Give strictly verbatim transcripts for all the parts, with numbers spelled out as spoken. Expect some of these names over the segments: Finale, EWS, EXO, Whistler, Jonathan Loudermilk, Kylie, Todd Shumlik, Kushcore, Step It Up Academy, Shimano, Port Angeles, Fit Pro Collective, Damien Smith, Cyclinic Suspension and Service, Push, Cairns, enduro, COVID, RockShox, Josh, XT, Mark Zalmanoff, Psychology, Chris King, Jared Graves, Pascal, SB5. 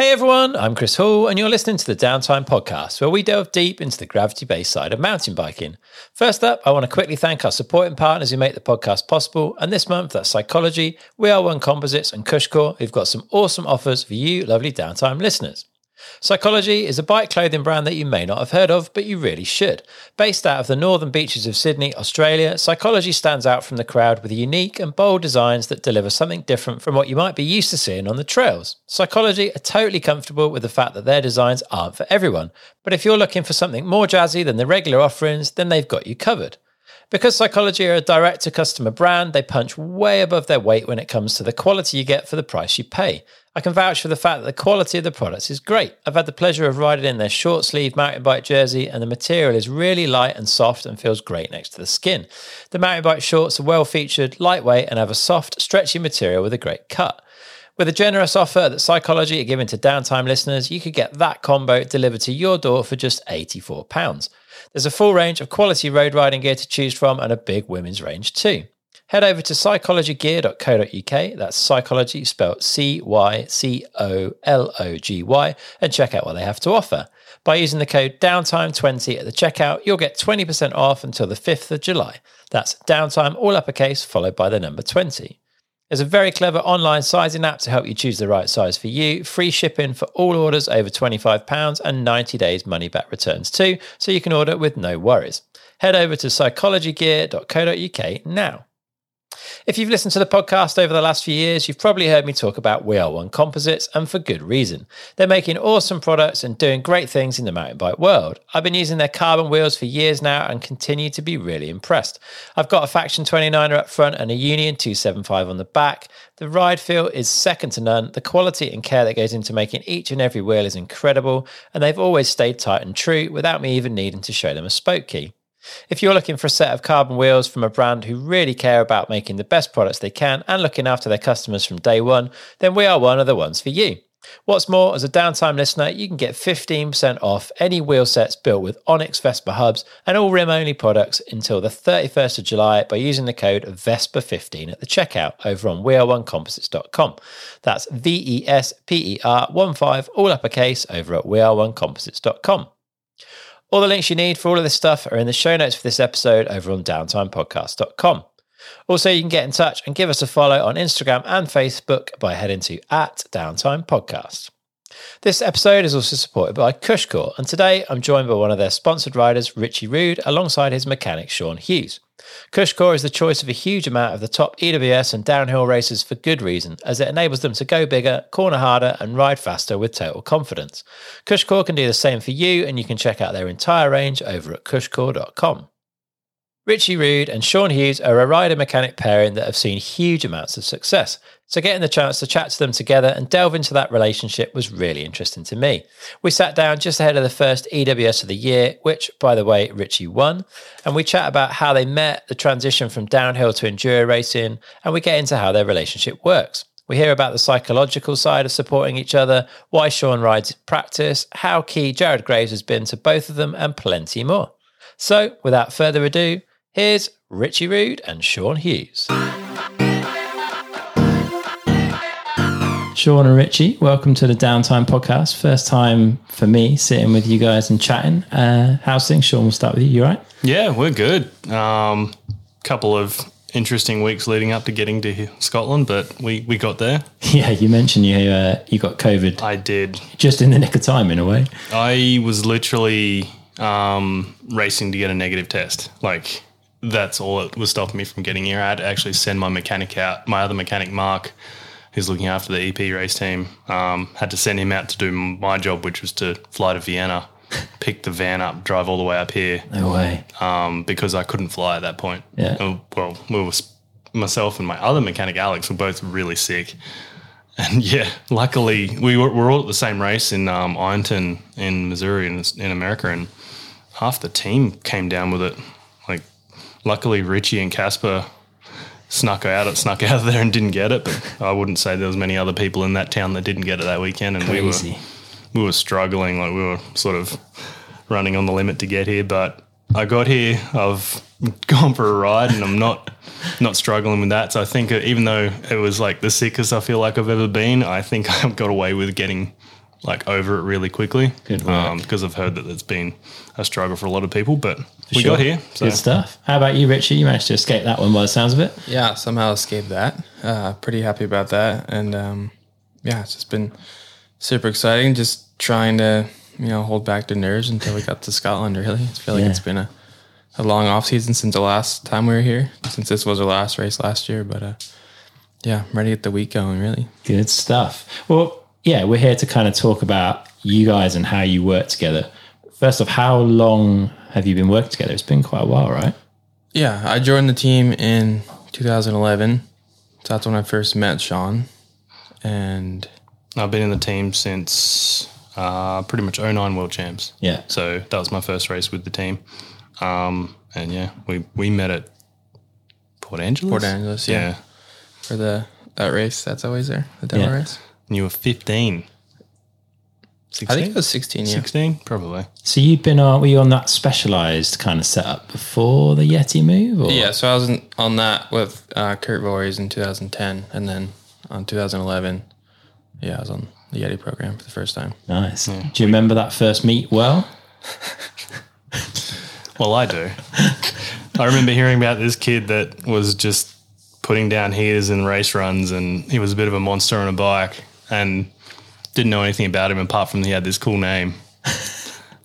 Hey everyone, I'm Chris Hall and you're listening to the Downtime Podcast, where we delve deep into the gravity-based side of mountain biking. First up, I want to quickly thank our supporting partners who make the podcast possible, and this month that's Psychology, We Are One Composites and Kushcore, who've got some awesome offers for you lovely Downtime listeners. Psychology is a bike clothing brand that you may not have heard of, but you really should. Based out of the northern beaches of Sydney, Australia, Psychology stands out from the crowd with unique and bold designs that deliver something different from what you might be used to seeing on the trails. Psychology are totally comfortable with the fact that their designs aren't for everyone, but if you're looking for something more jazzy than the regular offerings, then they've got you covered. Because Psychology are a direct-to-customer brand, they punch way above their weight when it comes to the quality you get for the price you pay. I can vouch for the fact that the quality of the products is great. I've had the pleasure of riding in their short-sleeved mountain bike jersey, and the material is really light and soft and feels great next to the skin. The mountain bike shorts are well-featured, lightweight, and have a soft, stretchy material with a great cut. With a generous offer that Psychology are giving to Downtime listeners, you could get that combo delivered to your door for just eighty-four pounds. There's a full range of quality road riding gear to choose from and a big women's range too. Head over to psychology gear dot co dot U K, that's Psychology spelled C Y C O L O G Y, and check out what they have to offer. By using the code downtime twenty at the checkout, you'll get twenty percent off until the fifth of July. That's downtime, all uppercase, followed by the number twenty. There's a very clever online sizing app to help you choose the right size for you, free shipping for all orders over twenty-five pounds and ninety days money back returns too, so you can order with no worries. Head over to psychology gear dot co dot U K now. If you've listened to the podcast over the last few years, you've probably heard me talk about We Are One Composites, and for good reason. They're making awesome products and doing great things in the mountain bike world. I've been using their carbon wheels for years now and continue to be really impressed. I've got a Faction twenty-niner up front and a Union two seventy-five on the back. The ride feel is second to none. The quality and care that goes into making each and every wheel is incredible, and they've always stayed tight and true without me even needing to show them a spoke key. If you're looking for a set of carbon wheels from a brand who really care about making the best products they can and looking after their customers from day one, then We Are One are the ones for you. What's more, as a Downtime listener, you can get fifteen percent off any wheel sets built with Onyx Vespa hubs and all rim-only products until the thirty-first of July by using the code Vespa fifteen at the checkout over on we are one composites dot com. That's V E S P E R one five, all uppercase, over at we are one composites dot com. All the links you need for all of this stuff are in the show notes for this episode over on downtime podcast dot com. Also, you can get in touch and give us a follow on Instagram and Facebook by heading to at Downtime Podcast. This episode is also supported by Kushcore, and today I'm joined by one of their sponsored riders, Richie Rude, alongside his mechanic, Sean Hughes. Kushcore is the choice of a huge amount of the top E W S and downhill racers for good reason, as it enables them to go bigger, corner harder, and ride faster with total confidence. Kushcore can do the same for you, and you can check out their entire range over at kushcore dot com. Richie Rude and Sean Hughes are a rider-mechanic pairing that have seen huge amounts of success, so getting the chance to chat to them together and delve into that relationship was really interesting to me. We sat down just ahead of the first E W S of the year, which, by the way, Richie won, and we chat about how they met, the transition from downhill to enduro racing, and we get into how their relationship works. We hear about the psychological side of supporting each other, why Sean rides in practice, how key Jared Graves has been to both of them, and plenty more. So, without further ado, here's Richie Rude and Sean Hughes. Sean and Richie, welcome to the Downtime Podcast. First time for me sitting with you guys and chatting. Uh, how's things? Sean, we'll start with you. You all right? Yeah, we're good. A um, couple of interesting weeks leading up to getting to Scotland, but we, we got there. Yeah, you mentioned you uh, you got COVID. I did. Just in the nick of time, in a way. I was literally um, racing to get a negative test, like... That's all it was stopping me from getting here. I had to actually send my mechanic out, my other mechanic, Mark, who's looking after the E P race team, um, had to send him out to do my job, which was to fly to Vienna, pick the van up, drive all the way up here. No way. Um, because I couldn't fly at that point. Yeah. Well, we were, myself and my other mechanic, Alex, were both really sick. And, yeah, luckily we were, we're all at the same race in um, Ironton in Missouri in, in America, and half the team came down with it. Luckily, Richie and Casper snuck out it, snuck out of there and didn't get it. But I wouldn't say there was many other people in that town that didn't get it that weekend. And Crazy. we were we were struggling, like we were sort of running on the limit to get here. But I got here. I've gone for a ride, and I'm not not struggling with that. So I think even though it was like the sickest I feel like I've ever been, I think I've got away with getting like over it really quickly, because um, I've heard that it's been a struggle for a lot of people, but for we sure. got here. So. Good stuff. How about you, Richie? You managed to escape that one by the sounds of it. Yeah, somehow escaped that. Uh, pretty happy about that. And um, yeah, it's just been super exciting, just trying to, you know, hold back the nerves until we got to Scotland, really. I feel like yeah. it's been a, a long off season since the last time we were here, since this was our last race last year, but uh, yeah, I'm ready to get the week going, really. Good stuff. Well, yeah, we're here to kind of talk about you guys and how you work together. First off, how long have you been working together? It's been quite a while, right? Yeah, I joined the team in two thousand eleven. So that's when I first met Sean. And I've been in the team since uh, pretty much oh nine World Champs. Yeah. So that was my first race with the team. Um, and, yeah, we, we met at Port Angeles. Port Angeles, yeah. yeah. For the that race that's always there, the demo yeah. race. You were fifteen. sixteen? I think it was sixteen, yeah. sixteen, probably. So you've been on, were you on that Specialized kind of setup before the Yeti move? Or? Yeah, so I was in, on that with uh, Kurt Voorhees in two thousand ten, and then on two thousand eleven, yeah, I was on the Yeti program for the first time. Nice. Yeah. Do you remember that first meet well? Well, I do. I remember hearing about this kid that was just putting down heaters in race runs, and he was a bit of a monster on a bike. And didn't know anything about him apart from he had this cool name.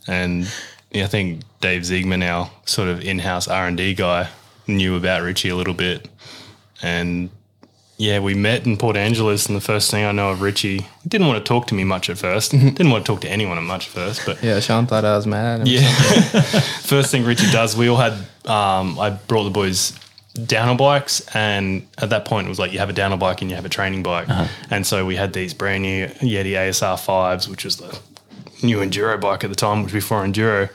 And yeah, I think Dave Ziegman, our sort of in-house R and D guy, knew about Richie a little bit. And, yeah, we met in Port Angeles, and the first thing I know of Richie, he didn't want to talk to me much at first. Didn't want to talk to anyone much at first. But yeah, Sean thought I was mad at him. Yeah. First thing Richie does, we all had um, – I brought the boys – downhill bikes, and at that point it was like you have a downhill bike and you have a training bike. Uh-huh. And so we had these brand new Yeti A S R fives, which was the new enduro bike at the time, which was before enduro,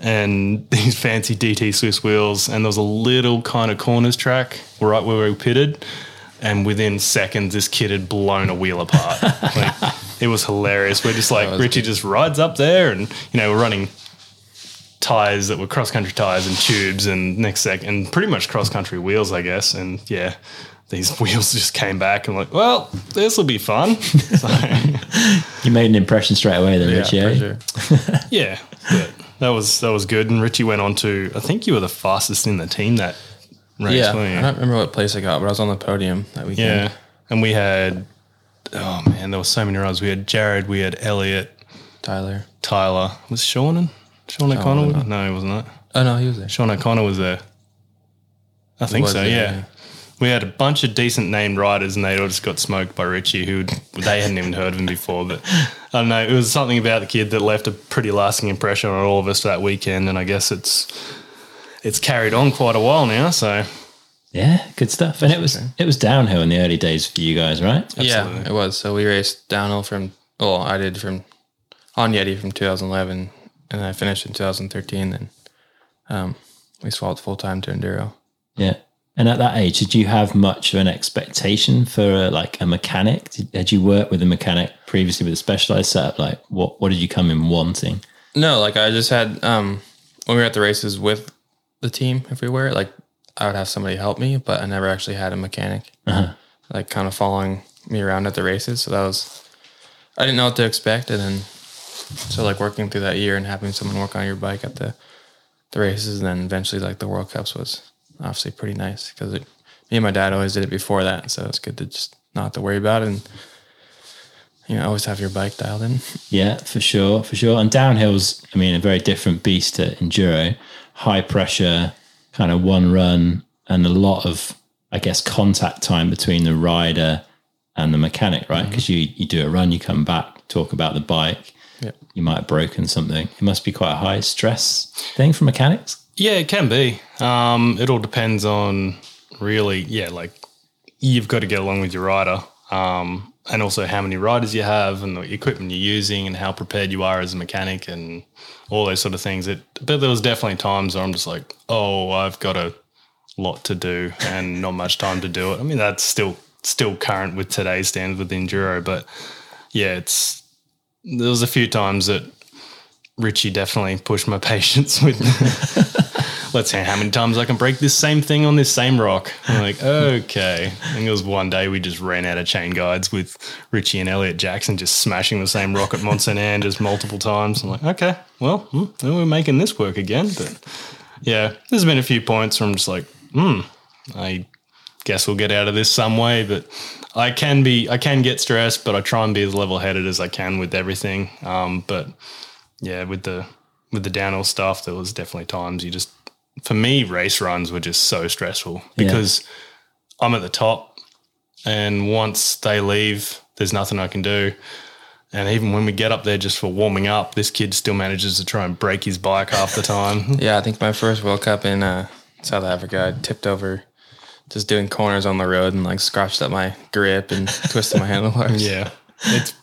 and these fancy D T Swiss wheels, and there was a little kind of corners track right where we pitted, and within seconds this kid had blown a wheel apart. Like, it was hilarious. We're just like, Richie just rides up there, and you know, we're running tires that were cross-country tires and tubes, and next sec and pretty much cross-country wheels, I guess. And yeah, these wheels just came back, and like, well, this will be fun. So, you made an impression straight away then, yeah, Richie. Eh? Sure. Yeah, but that was that was good. And Richie went on to, I think you were the fastest in the team that race. Yeah, weren't you? I don't remember what place I got, but I was on the podium that weekend. Yeah, and we had, oh man, there were so many rides. We had Jared, we had Elliot, Tyler, Tyler was Seanan. Sean O'Connor? Was, no, he wasn't that. Oh, no, he was there. Sean O'Connor was there. I think so, there, yeah. yeah. We had a bunch of decent named riders, and they all just got smoked by Richie, who they hadn't even heard of him before. But I don't know, it was something about the kid that left a pretty lasting impression on all of us that weekend, and I guess it's it's carried on quite a while now, so. Yeah, good stuff. And it was it was downhill in the early days for you guys, right? Absolutely. Yeah, it was. So we raced downhill from, well, I did from, on Yeti from two thousand eleven. And I finished in two thousand thirteen, and um, we swapped full-time to enduro. Yeah. And at that age, did you have much of an expectation for, uh, like, a mechanic? Did, had you worked with a mechanic previously with a Specialized setup? Like, what, what did you come in wanting? No, like, I just had, um, when we were at the races with the team, if we were, like, I would have somebody help me, but I never actually had a mechanic, uh-huh. like, kind of following me around at the races. So that was, I didn't know what to expect, and then... So, like, working through that year and having someone work on your bike at the, the races, and then eventually, like, the World Cups was obviously pretty nice because me and my dad always did it before that. So, it's good to just not have to worry about it and, you know, always have your bike dialed in. Yeah, for sure, for sure. And downhill's, I mean, a very different beast to enduro. High pressure, kind of one run, and a lot of, I guess, contact time between the rider and the mechanic, right? Because mm-hmm. you, you do a run, you come back, talk about the bike. Yep. You might have broken something. It must be quite a high stress thing for mechanics. Yeah, it can be. Um, it all depends on really, yeah, like you've got to get along with your rider, um, and also how many riders you have and the equipment you're using and how prepared you are as a mechanic and all those sort of things. It, but there was definitely times where I'm just like, oh, I've got a lot to do and not much time to do it. I mean, that's still still current with today's standards with enduro, but, yeah, it's... There was a few times that Richie definitely pushed my patience with let's see how many times I can break this same thing on this same rock. I'm like, okay. I think it was one day we just ran out of chain guides with Richie and Elliot Jackson just smashing the same rock at Mont Saint Anne just multiple times. I'm like, okay, well, then we're making this work again. But yeah, there's been a few points where I'm just like, hmm, I guess we'll get out of this some way, but I can be, I can get stressed, but I try and be as level-headed as I can with everything. Um, but yeah, with the with the downhill stuff, there was definitely times you just, for me, race runs were just so stressful because yeah. I'm at the top, and once they leave, there's nothing I can do. And even when we get up there just for warming up, this kid still manages to try and break his bike half the time. Yeah, I think my first World Cup in uh, South Africa, I tipped over just doing corners on the road and like scratched up my grip and twisted my handlebars. Yeah. It's,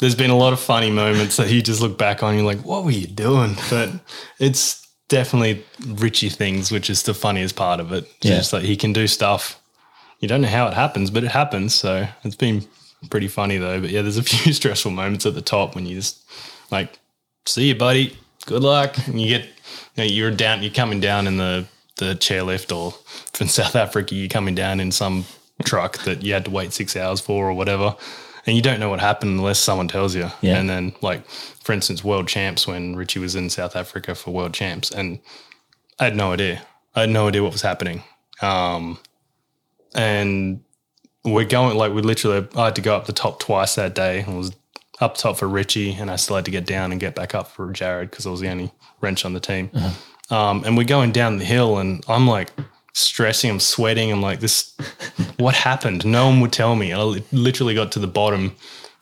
there's been a lot of funny moments that you just look back on and you're like, what were you doing? But it's definitely Richie things, which is the funniest part of it. It's yeah. just like he can do stuff. You don't know how it happens, but it happens. So it's been pretty funny though. But yeah, there's a few stressful moments at the top when you just like, see you, buddy. Good luck. And you get, you know, you're down, you're coming down in the, the chairlift, or from South Africa, you're coming down in some truck that you had to wait six hours for or whatever, and you don't know what happened unless someone tells you. Yeah. And then, like, for instance, World Champs, when Richie was in South Africa for World Champs, and I had no idea. I had no idea what was happening. Um, and we're going, like, we literally, I had to go up the top twice that day. I was up top for Richie, and I still had to get down and get back up for Jared because I was the only wrench on the team. Uh-huh. Um, and we're going down the hill and I'm like stressing, I'm sweating. I'm like, this, what happened? No one would tell me. I li- literally got to the bottom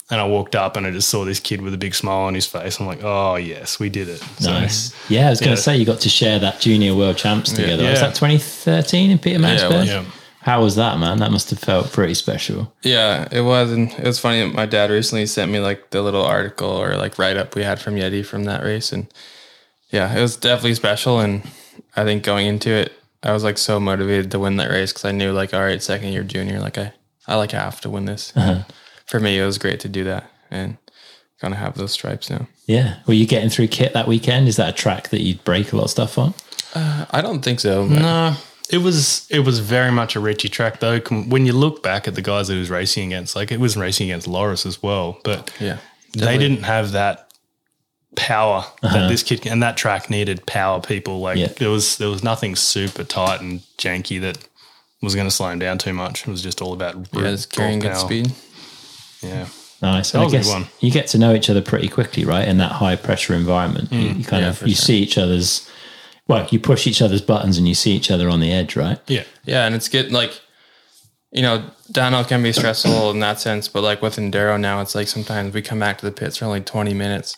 and I walked up and I just saw this kid with a big smile on his face. I'm like, oh, yes, we did it. Nice. So, yeah, I was going to yeah. say you got to share that Junior World Champs together. Yeah. Was that twenty thirteen in Peter Mansfield? Yeah, well, yeah. How was that, man? That must have felt pretty special. Yeah, it was. And it was funny. My dad recently sent me like the little article or like write-up we had from Yeti from that race, and yeah, it was definitely special, and I think going into it, I was, like, so motivated to win that race because I knew, like, all right, second year junior, like, I, I like, have to win this. Uh-huh. For me, it was great to do that and kind of have those stripes now. Yeah. Were you getting through kit that weekend? Is that a track that you'd break a lot of stuff on? Uh, I don't think so. No. Nah, it was it was very much a Richie track, though. When you look back at the guys that he was racing against, like, it was racing against Loris as well, but yeah, they didn't have that power that uh-huh. this kid and that track needed. Power people, like yeah. there was there was nothing super tight and janky that was going to slow him down too much. It was just all about yeah, it's carrying good speed. Yeah, nice. And I guess one. You get to know each other pretty quickly, right? In that high pressure environment, mm. you, you kind yeah, of you sure. see each other's, well, you push each other's buttons and you see each other on the edge, right? Yeah, yeah, and it's getting like, you know, downhill can be stressful in that sense, but like with enduro now, it's like sometimes we come back to the pits for only twenty minutes.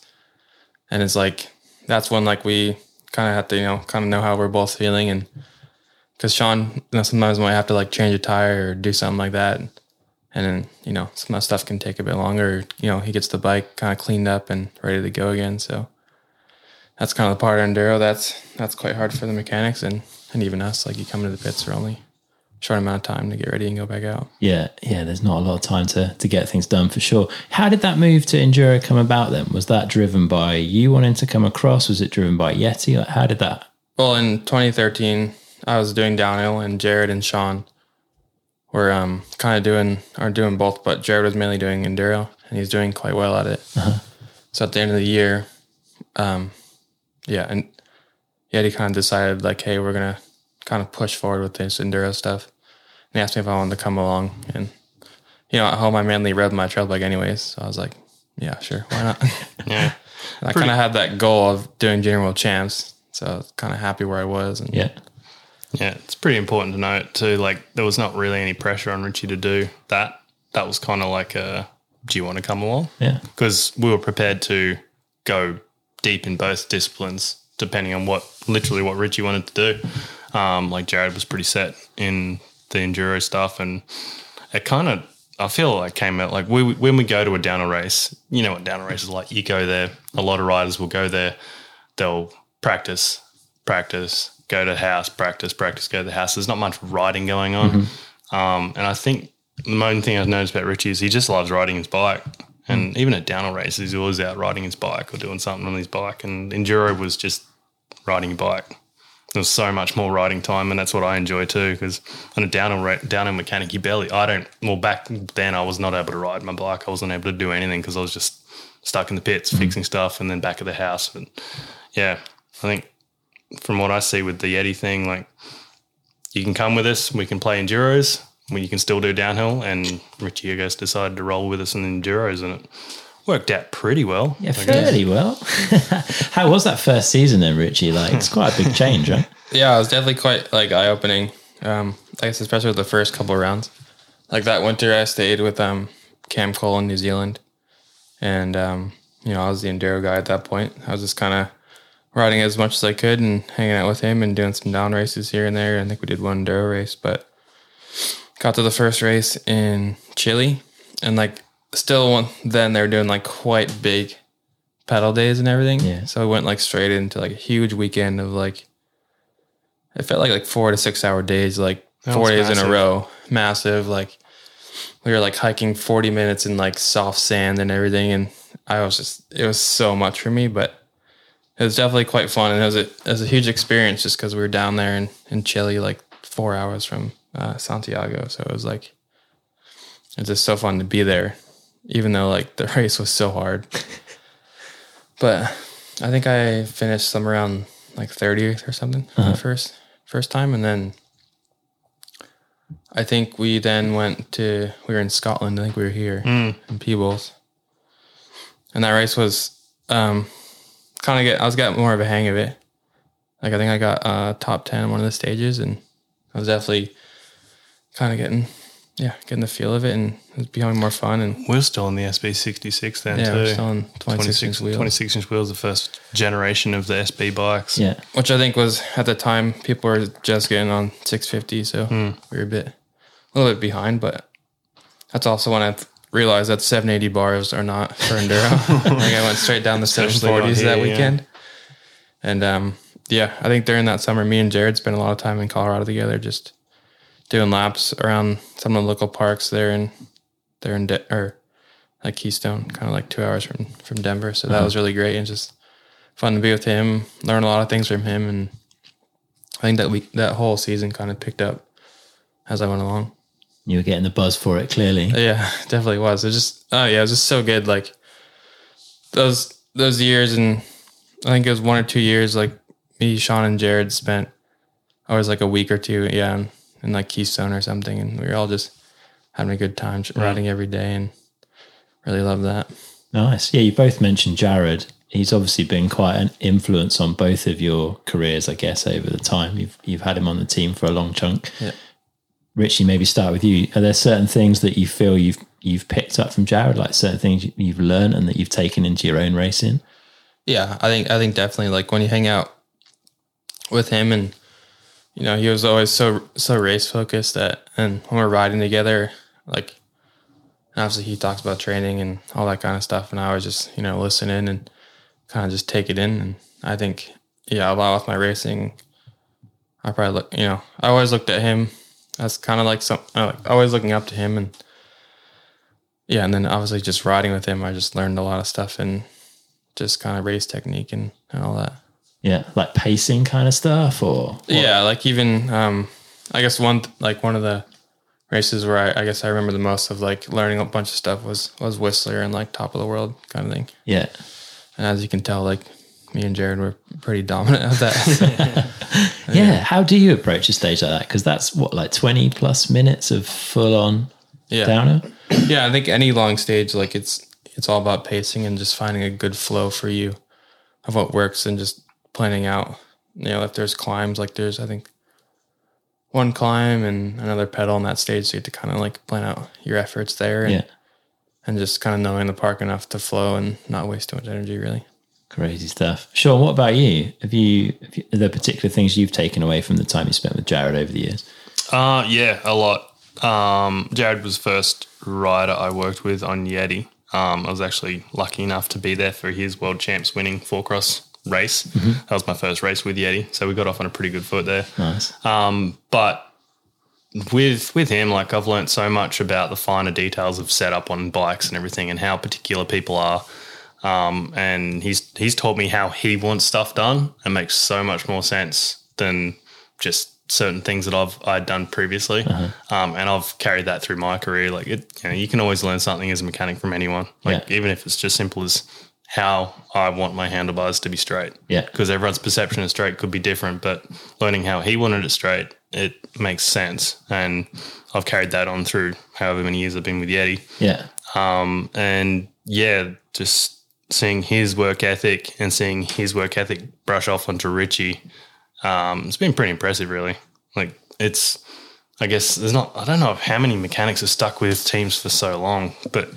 And it's like, that's when like we kind of have to, you know, kind of know how we're both feeling. And because Sean, you know, sometimes might have to like change a tire or do something like that. And then, you know, some of that stuff can take a bit longer. You know, he gets the bike kind of cleaned up and ready to go again. So that's kind of the part of enduro. That's, that's quite hard for the mechanics and, and even us. Like you come into the pits for only a short amount of time to get ready and go back out. Yeah. Yeah. There's not a lot of time to, to get things done for sure. How did that move to enduro come about then? Was that driven by you wanting to come across? Was it driven by Yeti? Like, how did that? Well, in twenty thirteen, I was doing downhill and Jared and Sean were um, kind of doing, are doing both, but Jared was mainly doing enduro and he's doing quite well at it. Uh-huh. So at the end of the year, um, yeah. And Yeti kind of decided like, hey, we're going to kind of push forward with this enduro stuff, and he asked me if I wanted to come along. And you know, at home I mainly rode my trail bike anyways, so I was like, yeah, sure, why not? Yeah. I kind of had that goal of doing Junior World Champs, so I was kind of happy where I was. And yeah yeah it's pretty important to note too, like there was not really any pressure on Richie to do that. That was kind of like a, do you want to come along? Yeah, because we were prepared to go deep in both disciplines depending on what literally what Richie wanted to do. Um, like Jared was pretty set in the enduro stuff, and it kind of, I feel like came out like we, when we go to a downhill race, you know what downhill race is like, you go there, a lot of riders will go there, they'll practice, practice, go to the house, practice, practice, go to the house. There's not much riding going on. Mm-hmm. Um, and I think the main thing I've noticed about Richie is he just loves riding his bike. And even at downhill races, he's always out riding his bike or doing something on his bike, and enduro was just riding a bike. there's so much more riding time, and that's what I enjoy too, because on a downhill, downhill mechanic, you barely, I don't, well, back then I was not able to ride my bike. I wasn't able to do anything because I was just stuck in the pits mm-hmm. fixing stuff and then back at the house. And yeah, I think from what I see with the Yeti thing, like, you can come with us, we can play Enduros, when you can still do downhill, and Richie, I guess, decided to roll with us in the Enduros, and it worked out pretty well. Yeah, fairly well. How was that first season then, Richie? Like, it's quite a big change, right? Yeah, it was definitely quite, like, eye-opening, um, I guess, especially with the first couple of rounds. Like, that winter I stayed with um, Cam Cole in New Zealand, and, um, you know, I was the Enduro guy at that point. I was just kind of riding as much as I could and hanging out with him and doing some down races here and there. I think we did one Enduro race, but got to the first race in Chile, and like still one, then they were doing like quite big pedal days and everything. Yeah. So I went like straight into like a huge weekend of like, it felt like like four to six hour days, like that four days massive. in a row, massive. Like we were like hiking forty minutes in like soft sand and everything. And I was just, it was so much for me, but it was definitely quite fun, and it was a, it was a huge experience just because we were down there in, in Chile, like four hours from uh, Santiago. So it was like, it was just so fun to be there, even though like the race was so hard. But I think I finished somewhere around like thirtieth or something uh-huh. the first first time, and then I think we then went to we were in Scotland. I think we were here mm. in Peebles, and that race was. Um, Kind of get, I was getting more of a hang of it. Like, I think I got uh, top ten on one of the stages, and I was definitely kind of getting, yeah, getting the feel of it, and it was becoming more fun. And we're still on the S B sixty-six then, yeah, too. Yeah, we're still on twenty-six inch wheels. twenty-six inch wheels, the first generation of the S B bikes. Yeah. Which I think was, at the time, people were just getting on six fifty, so mm. we were a bit, a little bit behind, but that's also when I. Th- realized that seven eighty bars are not for Enduro. Like I went straight down the seven forties here, that weekend. Yeah. And um, yeah, I think during that summer, me and Jared spent a lot of time in Colorado together, just doing laps around some of the local parks there in, there in De- or like Keystone, kind of like two hours from, from Denver. So that uh-huh. was really great and just fun to be with him, learn a lot of things from him. And I think that week, that whole season kind of picked up as I went along. You were getting the buzz for it, clearly. Yeah, definitely was. It was just, oh yeah, it was just so good. Like those those years, and I think it was one or two years. Like me, Sean, and Jared spent, I was like a week or two, yeah, in, in like Keystone or something, and we were all just having a good time riding yeah. every day, and really loved that. Nice. Yeah, you both mentioned Jared. He's obviously been quite an influence on both of your careers, I guess, over the time you've you've had him on the team for a long chunk. Yeah. Richie, maybe start with you. Are there certain things that you feel you've you've picked up from Jared, like certain things you've learned and that you've taken into your own racing? Yeah, I think I think definitely. Like when you hang out with him, and you know, he was always so so race focused that, and when we're riding together, like obviously he talks about training and all that kind of stuff, and I was just you know listen in and kind of just take it in. And I think yeah, a lot with my racing, I probably look you know I always looked at him. That's kind of like some, uh, always looking up to him, and yeah, and then obviously just riding with him, I just learned a lot of stuff and just kind of race technique and, and all that. Yeah, like pacing kind of stuff, or what? Yeah, like even um, I guess one like one of the races where I, I guess I remember the most of like learning a bunch of stuff was was Whistler and like Top of the World kind of thing. Yeah, and as you can tell, like me and Jared were pretty dominant at that. Yeah. yeah. How do you approach a stage like that? Because that's what, like twenty plus minutes of full on yeah. downer? Yeah. I think any long stage, like it's, it's all about pacing and just finding a good flow for you of what works and just planning out, you know, if there's climbs, like there's, I think one climb and another pedal on that stage. So you have to kind of like plan out your efforts there and, yeah. and just kind of knowing the park enough to flow and not waste too much energy really. Crazy stuff. Sean, what about you? Have you, have you, are there particular things you've taken away from the time you spent with Jared over the years? Uh, yeah, a lot. Um, Jared was the first rider I worked with on Yeti. Um, I was actually lucky enough to be there for his world champs winning four-cross race. Mm-hmm. That was my first race with Yeti, so we got off on a pretty good foot there. Nice. Um, but with with him, like I've learned so much about the finer details of setup on bikes and everything and how particular people are. Um, and he's he's told me how he wants stuff done and makes so much more sense than just certain things that I've I'd done previously. Uh-huh. Um, and I've carried that through my career. Like, it, you know, you can always learn something as a mechanic from anyone. Like, yeah. Even if it's just simple as how I want my handlebars to be straight. Yeah. Because everyone's perception of straight could be different, but learning how he wanted it straight, it makes sense. And I've carried that on through however many years I've been with Yeti. Yeah. Um, and yeah, just seeing his work ethic and seeing his work ethic brush off onto Richie. Um, it's been pretty impressive, really. Like, it's, I guess there's not, I don't know how many mechanics have stuck with teams for so long, but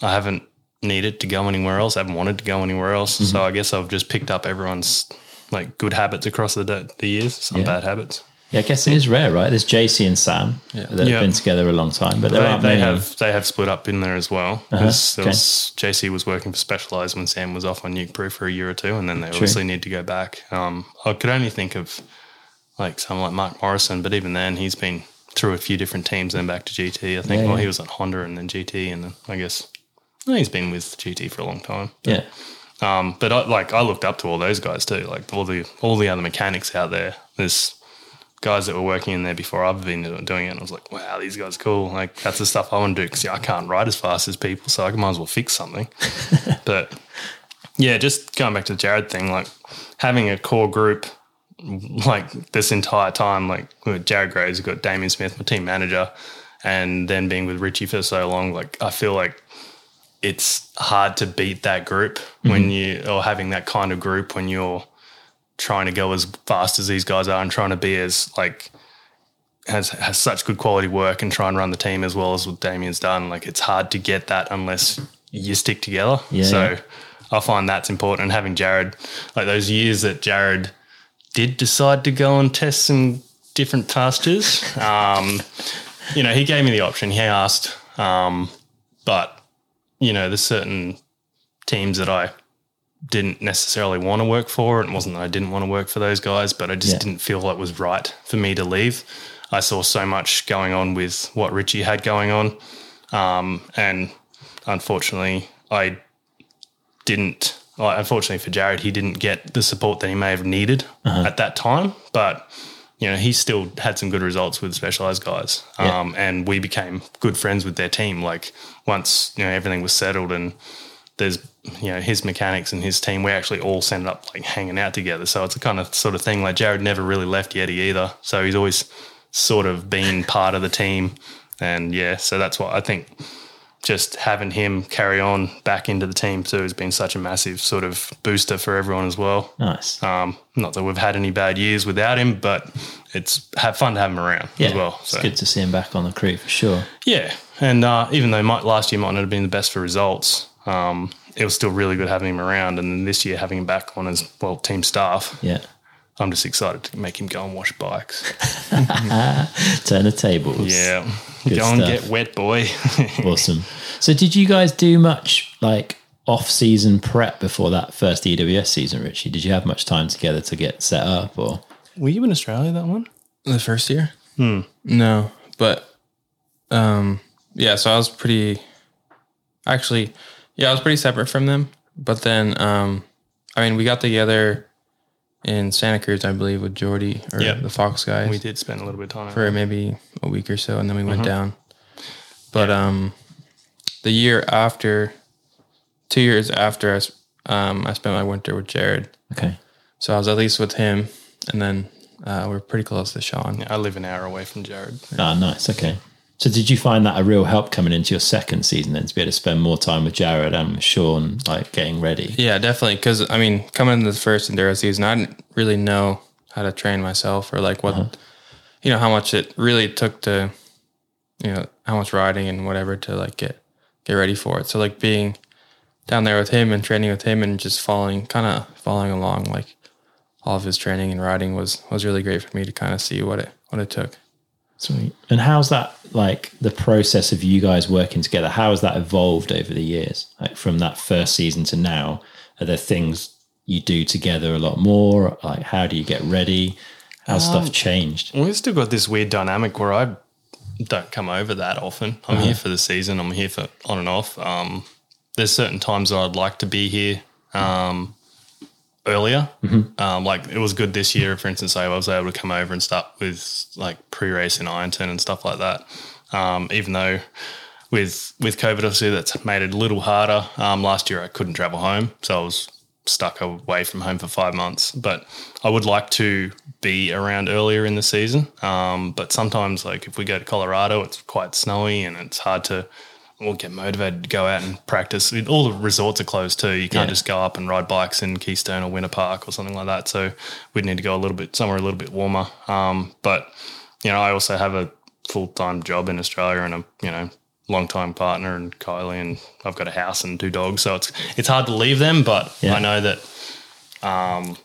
I haven't needed to go anywhere else. I haven't wanted to go anywhere else. Mm-hmm. So I guess I've just picked up everyone's like good habits across the de- the years, some yeah. bad habits. Yeah, I guess it is rare, right? There's J C and Sam yeah. that have yep. been together a long time, but there they, aren't they many. have they have split up in there as well. Uh-huh. There okay. was, J C was working for Specialized when Sam was off on Nuke Proof for a year or two, and then they True. obviously need to go back. Um, I could only think of like someone like Mark Morrison, but even then he's been through a few different teams, then back to G T. I think yeah, well, yeah. he was at Honda and then G T, and then I guess I he's been with G T for a long time. But, yeah, um, but I, like I looked up to all those guys too, like all the all the other mechanics out there. There's guys that were working in there before I've been doing it, and I was like, wow, these guys are cool. Like, that's the stuff I want to do because yeah, I can't ride as fast as people, so I might as well fix something. But, yeah, just going back to the Jared thing, like having a core group like this entire time, like with Jared Graves, we've got Damien Smith, my team manager, and then being with Richie for so long, like I feel like it's hard to beat that group mm-hmm. when you – or having that kind of group when you're – trying to go as fast as these guys are and trying to be as like has has such good quality work and try and run the team as well as what Damien's done. Like, it's hard to get that unless you stick together. Yeah, so yeah. I find that's important. And having Jared, like those years that Jared did decide to go and test some different pastures, um, you know, he gave me the option. He asked, um, but, you know, there's certain teams that I didn't necessarily want to work for. It wasn't that I didn't want to work for those guys, but I just yeah. didn't feel it was right for me to leave. I saw so much going on with what Richie had going on. Um, and unfortunately, I didn't, like, unfortunately for Jared, he didn't get the support that he may have needed uh-huh. at that time. But, you know, he still had some good results with Specialized guys. Um, yeah. And we became good friends with their team. Like, once, you know, everything was settled and there's, you know, his mechanics and his team, we actually all ended up like hanging out together. So it's a kind of sort of thing like Jared never really left Yeti either. So he's always sort of been part of the team. And yeah, so that's what I think just having him carry on back into the team too has been such a massive sort of booster for everyone as well. Nice. Um, not that we've had any bad years without him, but it's have fun to have him around yeah, as well. So. It's good to see him back on the crew for sure. Yeah. And uh, even though my, last year might not have been the best for results, um, it was still really good having him around, and then this year having him back on as, well, team staff. Yeah. I'm just excited to make him go and wash bikes. Turn the tables. Yeah. Good go stuff. And get wet, boy. Awesome. So did you guys do much, like, off-season prep before that first E W S season, Richie? Did you have much time together to get set up? Or were you in Australia that one? The first year? Hmm. No. But, um, yeah, so I was pretty – actually – yeah, I was pretty separate from them, but then, um, I mean, we got together in Santa Cruz, I believe, with Jordi or yep. the Fox guys. We did spend a little bit of time. For maybe a week or so, and then we went mm-hmm. down. But yeah. um, the year after, two years after, I, um, I spent my winter with Jared. Okay. So I was at least with him, and then uh, we were pretty close to Sean. Yeah, I live an hour away from Jared. Ah, oh, nice, okay. So did you find that a real help coming into your second season then, to be able to spend more time with Jared and with Sean, like, getting ready? Yeah, definitely, because, I mean, coming into the first Enduro season, I didn't really know how to train myself or, like, what, uh-huh. you know, how much it really took to, you know, how much riding and whatever to, like, get, get ready for it. So, like, being down there with him and training with him and just following, kind of following along, like, all of his training and riding was, was really great for me to kind of see what it what it took. Sweet. And how's that, like, the process of you guys working together? How has that evolved over the years? Like, from that first season to now, are there things you do together a lot more? Like, how do you get ready? How's um, stuff changed? We've still got this weird dynamic where I don't come over that often. I'm uh-huh. here for the season. I'm here for on and off. Um, there's certain times that I'd like to be here. Um, earlier. Mm-hmm. Um, like it was good this year, for instance, I was able to come over and start with like pre-race in Ironton and stuff like that. Um, even though with with COVID, obviously, that's made it a little harder. Um, last year I couldn't travel home, so I was stuck away from home for five months. But I would like to be around earlier in the season. Um, but sometimes, like if we go to Colorado, it's quite snowy and it's hard to or get motivated to go out and practice. All the resorts are closed too. You can't yeah. just go up and ride bikes in Keystone or Winter Park or something like that. So we'd need to go a little bit somewhere a little bit warmer. Um, but, you know, I also have a full-time job in Australia and a, you know, long-time partner and Kylie, and I've got a house and two dogs. So it's it's hard to leave them, but yeah. I know that um,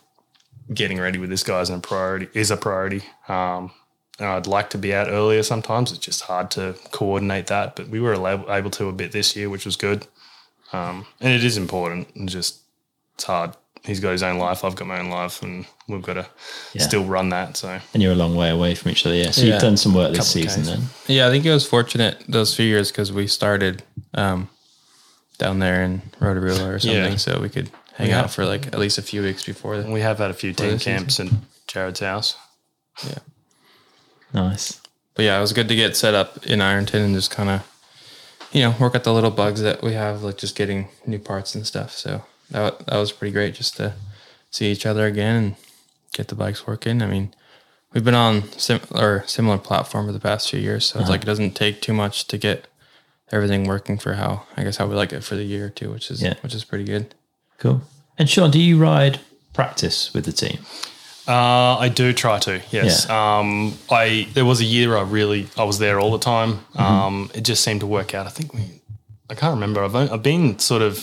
getting ready with this guy is a priority. Is a priority. Um And I'd like to be out earlier sometimes. It's just hard to coordinate that. But we were able to a bit this year, which was good. Um, and it is important. It's just it's hard. He's got his own life. I've got my own life. And we've got to yeah. still run that. So And you're a long way away from each other. Yeah. So yeah. you've done some work this season then. Yeah, I think it was fortunate those few years because we started um, down there in Rotorua or something. Yeah. So we could hang we out have, for like at least a few weeks before that. We have had a few team camps at Jared's house. Yeah. Nice. But yeah, it was good to get set up in Ironton and just kind of, you know, work out the little bugs that we have, like just getting new parts and stuff. So that that was pretty great just to see each other again and get the bikes working. I mean, we've been on sim- or similar platform for the past few years, so uh-huh. it's like it doesn't take too much to get everything working for how, I guess, how we like it for the year or two, which is, yeah. which is pretty good. Cool. And Sean, do you ride practice with the team? Uh, I do try to, yes. Yeah. Um, I there was a year I really I was there all the time. Mm-hmm. Um, it just seemed to work out. I think we, I can't remember. I've I've been sort of,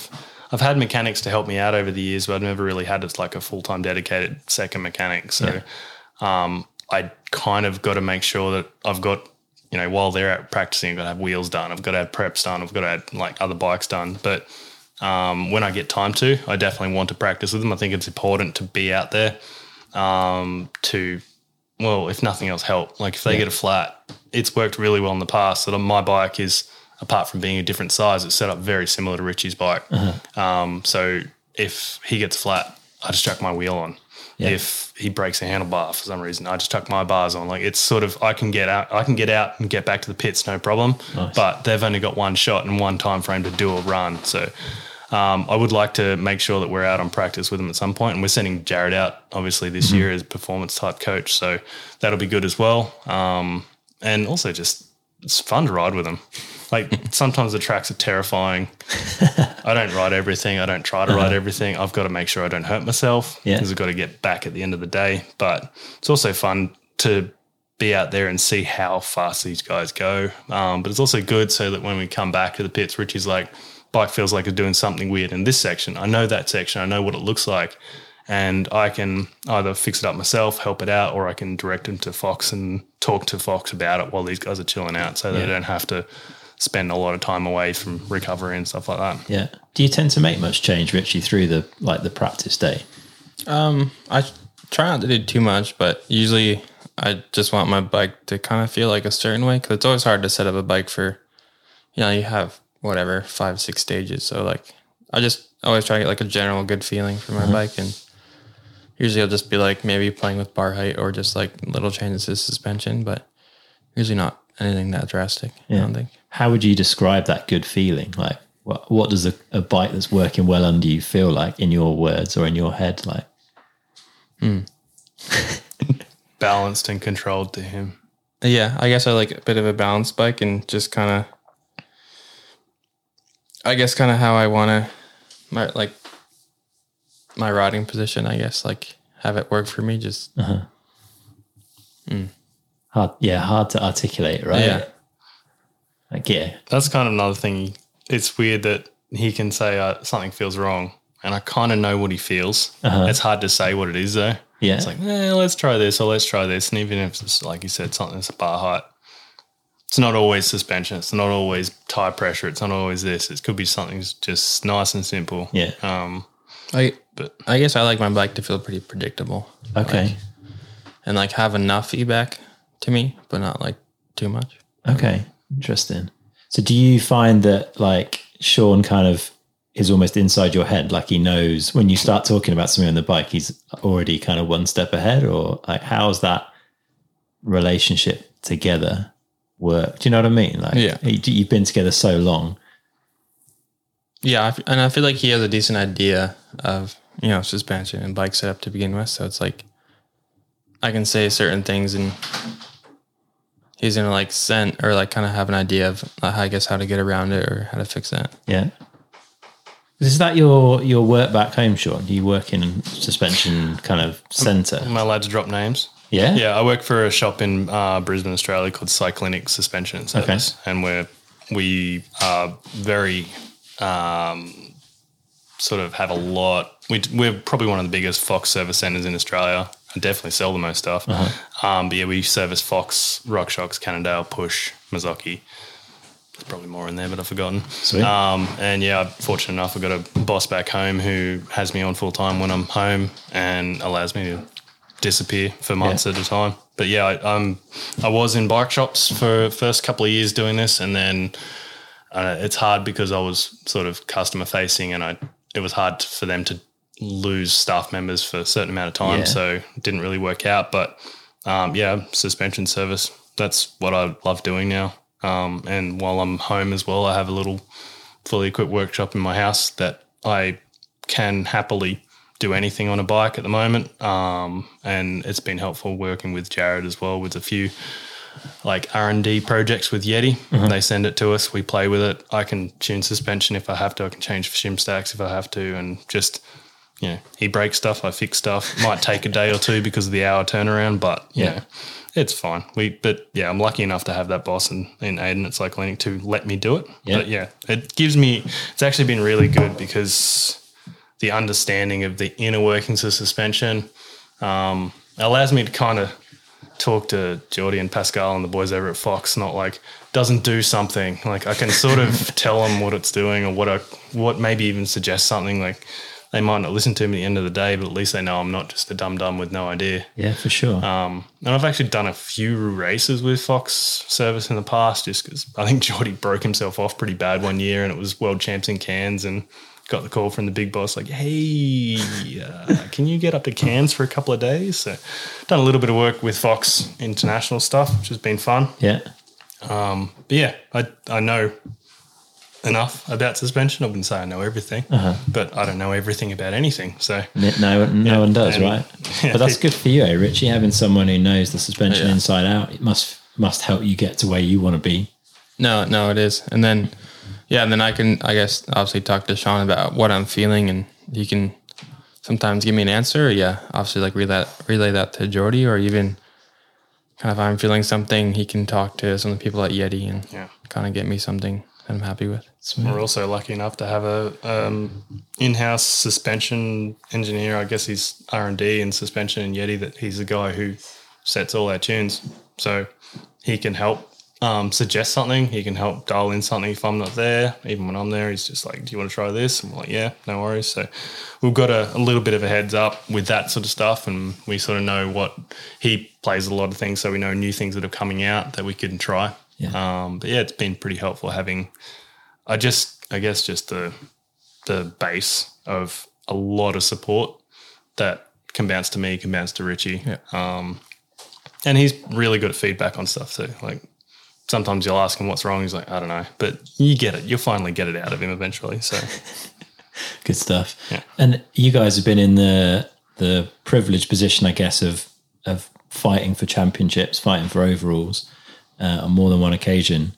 I've had mechanics to help me out over the years, but I've never really had it's like a full time dedicated second mechanic. So, yeah. um, I kind of got to make sure that I've got, you know, while they're out practicing, I've got to have wheels done, I've got to have preps done, I've got to have like other bikes done, but. Um, when I get time to, I definitely want to practice with them. I think it's important to be out there. Um, to, well, if nothing else, help. Like if they yeah. get a flat, it's worked really well in the past. That my bike is, apart from being a different size, it's set up very similar to Richie's bike. Uh-huh. Um, so if he gets flat, I just chuck my wheel on. Yeah. If he breaks a handlebar for some reason, I just chuck my bars on. Like it's sort of I can get out, I can get out and get back to the pits, no problem. Nice. But they've only got one shot and one time frame to do a run. So. Um, I would like to make sure that we're out on practice with them at some point, and we're sending Jared out obviously this mm-hmm. year as performance type coach, so that'll be good as well. Um, and also just it's fun to ride with them. Like sometimes the tracks are terrifying. I don't ride everything. I don't try to uh-huh. ride everything. I've got to make sure I don't hurt myself because yeah. I've got to get back at the end of the day. But it's also fun to be out there and see how fast these guys go. Um, but it's also good so that when we come back to the pits, Richie's like, bike feels like it's doing something weird in this section. I know that section. I know what it looks like. And I can either fix it up myself, help it out, or I can direct him to Fox and talk to Fox about it while these guys are chilling out so yeah. they don't have to spend a lot of time away from recovery and stuff like that. Yeah. Do you tend to make much change, Richie, through the like the practice day? Um, I try not to do too much, but usually I just want my bike to kind of feel like a certain way because it's always hard to set up a bike for, you know, you have whatever, five, six stages. So, like, I just always try to get, like, a general good feeling for my mm-hmm. bike. And usually I'll just be, like, maybe playing with bar height or just, like, little changes to suspension, but usually not anything that drastic, yeah. I don't think. How would you describe that good feeling? Like, what, what does a, a bike that's working well under you feel like in your words or in your head? Like, mm. Balanced and controlled to him. Yeah, I guess I like a bit of a balanced bike and just kind of, I guess kind of how I want to, my like, my riding position, I guess, like, have it work for me, just... Uh-huh. Mm. Hard, yeah, hard to articulate, right? Yeah. Like, yeah. That's kind of another thing. It's weird that he can say uh, something feels wrong, and I kind of know what he feels. Uh-huh. It's hard to say what it is, though. Yeah. It's like, eh, let's try this, or let's try this, and even if it's, like you said, something that's a bar height, it's not always suspension. It's not always tire pressure. It's not always this. It could be something just nice and simple. Yeah. Um, I but I guess I like my bike to feel pretty predictable. Okay. Like, and like have enough feedback to me, but not like too much. Okay. Interesting. So do you find that like Sean kind of is almost inside your head. Like he knows when you start talking about something on the bike, he's already kind of one step ahead, or like, how's that relationship together work? Do you know what I mean? Like, yeah. You've been together so long. Yeah. And I feel like he has a decent idea of, you know, suspension and bike setup to begin with. So it's like, I can say certain things and he's going to like scent or like kind of have an idea of, uh, I guess, how to get around it or how to fix that. Yeah. Is that your, your work back home, Sean? Do you work in suspension kind of centre? Am I allowed to drop names? Yeah. Yeah, I work for a shop in uh, Brisbane, Australia called Cyclinic Suspension and Service. Okay. And we're, we are very um, sort of have a lot. We, we're probably one of the biggest Fox service centres in Australia. I definitely sell the most stuff. Uh-huh. Um, but, yeah, we service Fox, RockShox, Cannondale, Push, Mazzocchi. Probably more in there, but I've forgotten. Sweet. Um, and yeah, fortunate enough, I've got a boss back home who has me on full time when I'm home and allows me to disappear for months yeah. at a time. But yeah, I, I'm I was in bike shops for the first couple of years doing this, and then uh, it's hard because I was sort of customer facing, and I it was hard for them to lose staff members for a certain amount of time, yeah. so it didn't really work out. But um, yeah, suspension service, that's what I love doing now. Um, and while I'm home as well, I have a little fully equipped workshop in my house that I can happily do anything on a bike at the moment. Um, and it's been helpful working with Jared as well with a few like R and D projects with Yeti. Mm-hmm. They send it to us. We play with it. I can tune suspension if I have to. I can change shim stacks if I have to, and just – you know, he breaks stuff, I fix stuff. Might take a day or two because of the hour turnaround, but, you yeah. know, it's fine. We, But, yeah, I'm lucky enough to have that boss in, in Aiden at Cyclonic to let me do it. Yeah. But, yeah, it gives me – it's actually been really good because the understanding of the inner workings of suspension um, allows me to kind of talk to Jordi and Pascal and the boys over at Fox, not like doesn't do something. Like I can sort of tell them what it's doing or what I, what maybe even suggest something like – they might not listen to me at the end of the day, but at least they know I'm not just a dum-dum with no idea. Yeah, for sure. Um, and I've actually done a few races with Fox Service in the past just because I think Jordi broke himself off pretty bad one year and it was world champs in Cairns and got the call from the big boss like, hey, uh, can you get up to Cairns for a couple of days? So done a little bit of work with Fox international stuff, which has been fun. Yeah. Um, but, yeah, I I know – enough about suspension. I wouldn't say I know everything, uh-huh. but I don't know everything about anything. So no, no, no yeah, one does, and, right? Yeah. But that's good for you, eh, Richie? Having someone who knows the suspension yeah. inside out, it must must help you get to where you want to be. No, no, it is. And then, yeah, and then I can, I guess, obviously talk to Sean about what I'm feeling, and he can sometimes give me an answer. Or yeah, obviously, like relay relay that to Jordi, or even kind of if I'm feeling something, he can talk to some of the people at Yeti and yeah. kind of get me something I'm happy with. Sweet. We're also lucky enough to have a um, in-house suspension engineer. I guess he's R and D and suspension and Yeti, that he's the guy who sets all our tunes. So he can help um, suggest something. He can help dial in something if I'm not there. Even when I'm there, he's just like, do you want to try this? And we're like, yeah, no worries. So we've got a, a little bit of a heads up with that sort of stuff, and we sort of know what he plays a lot of things, so we know new things that are coming out that we can try. Yeah. Um, but yeah, it's been pretty helpful having, I just, I guess, just the the base of a lot of support that can bounce to me, can bounce to Richie. Yeah. Um, and he's really good at feedback on stuff too. Like sometimes you'll ask him what's wrong. He's like, I don't know, but you get it. You'll finally get it out of him eventually. So good stuff. Yeah. And you guys have been in the, the privileged position, I guess, of, of fighting for championships, fighting for overalls. Uh, on more than one occasion.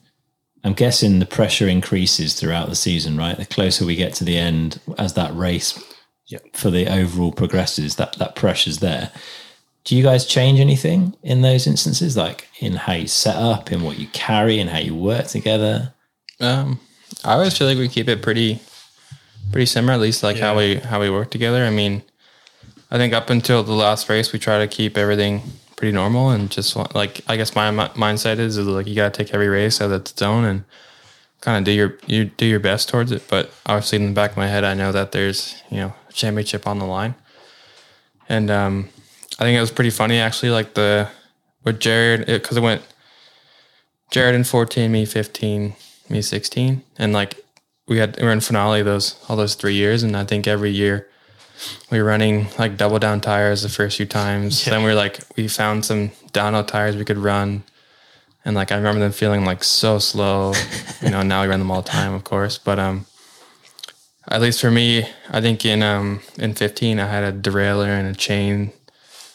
I'm guessing the pressure increases throughout the season, right? The closer we get to the end, as that race yep. for the overall progresses, that, that pressure's there. Do you guys change anything in those instances, like in how you set up, in what you carry, and how you work together? Um, I always feel like we keep it pretty pretty similar, at least like yeah. how we how we work together. I mean, I think up until the last race, we try to keep everything pretty normal, and just like I guess my, my mindset is, is like you gotta take every race as its own and kind of do your you do your best towards it. But obviously in the back of my head, I know that there's you know a championship on the line, and um, I think it was pretty funny actually. Like the with Jared, because it, it went Jared in fourteen, me fifteen, me sixteen, and like we had we were in finale those all those three years, and I think every year we were running like double down tires the first few times. Yeah. Then we were like we found some downhill tires we could run, and like I remember them feeling like so slow. You know, now we run them all the time, of course, but um, at least for me, I think in um in fifteen I had a derailleur and a chain,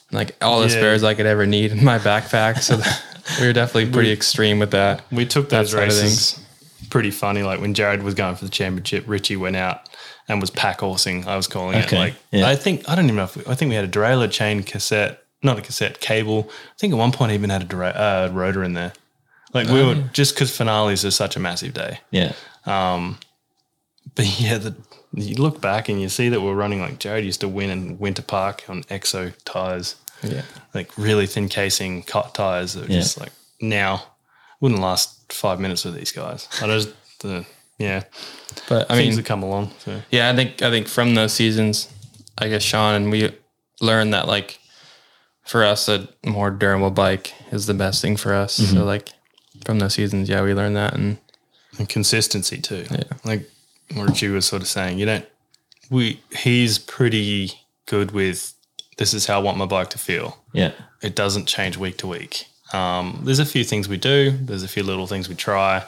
and like all the yeah. spares I could ever need in my backpack. So that, we were definitely pretty we, extreme with that. We took those races. Pretty funny, like when Jared was going for the championship, Richie went out and was pack horsing, I was calling okay. it. Like yeah. I think I don't even know if we, I think we had a derailleur, chain, cassette, not a cassette, cable. I think at one point I even had a dera- uh, rotor in there. Like we oh, were yeah. just because finales are such a massive day. Yeah. Um, but yeah, the, you look back and you see that we're running like Jared used to win in Winter Park on Exo tires. Yeah. Like really thin casing cut tires that were yeah. just like now wouldn't last five minutes with these guys. I just the yeah. But I mean things that come along. So. Yeah, I think I think from those seasons, I guess Sean and we learned that like for us a more durable bike is the best thing for us. Mm-hmm. So like from those seasons, yeah, we learned that and, and consistency too. Yeah. Like what you were sort of saying, you don't we he's pretty good with this is how I want my bike to feel. Yeah. It doesn't change week to week. Um, there's a few things we do. There's a few little things we try.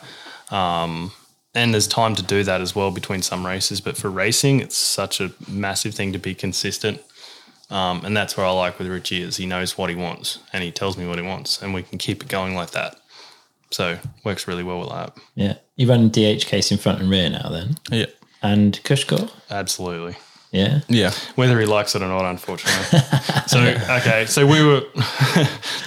Um, and there's time to do that as well between some races. But for racing, it's such a massive thing to be consistent. Um, and that's where I like with Richie is he knows what he wants and he tells me what he wants and we can keep it going like that. So works really well with that. Yeah. You run D H case in front and rear now then? Yeah. And Kushcore? Absolutely. Yeah. Yeah. Whether he likes it or not, unfortunately. So, okay. So we were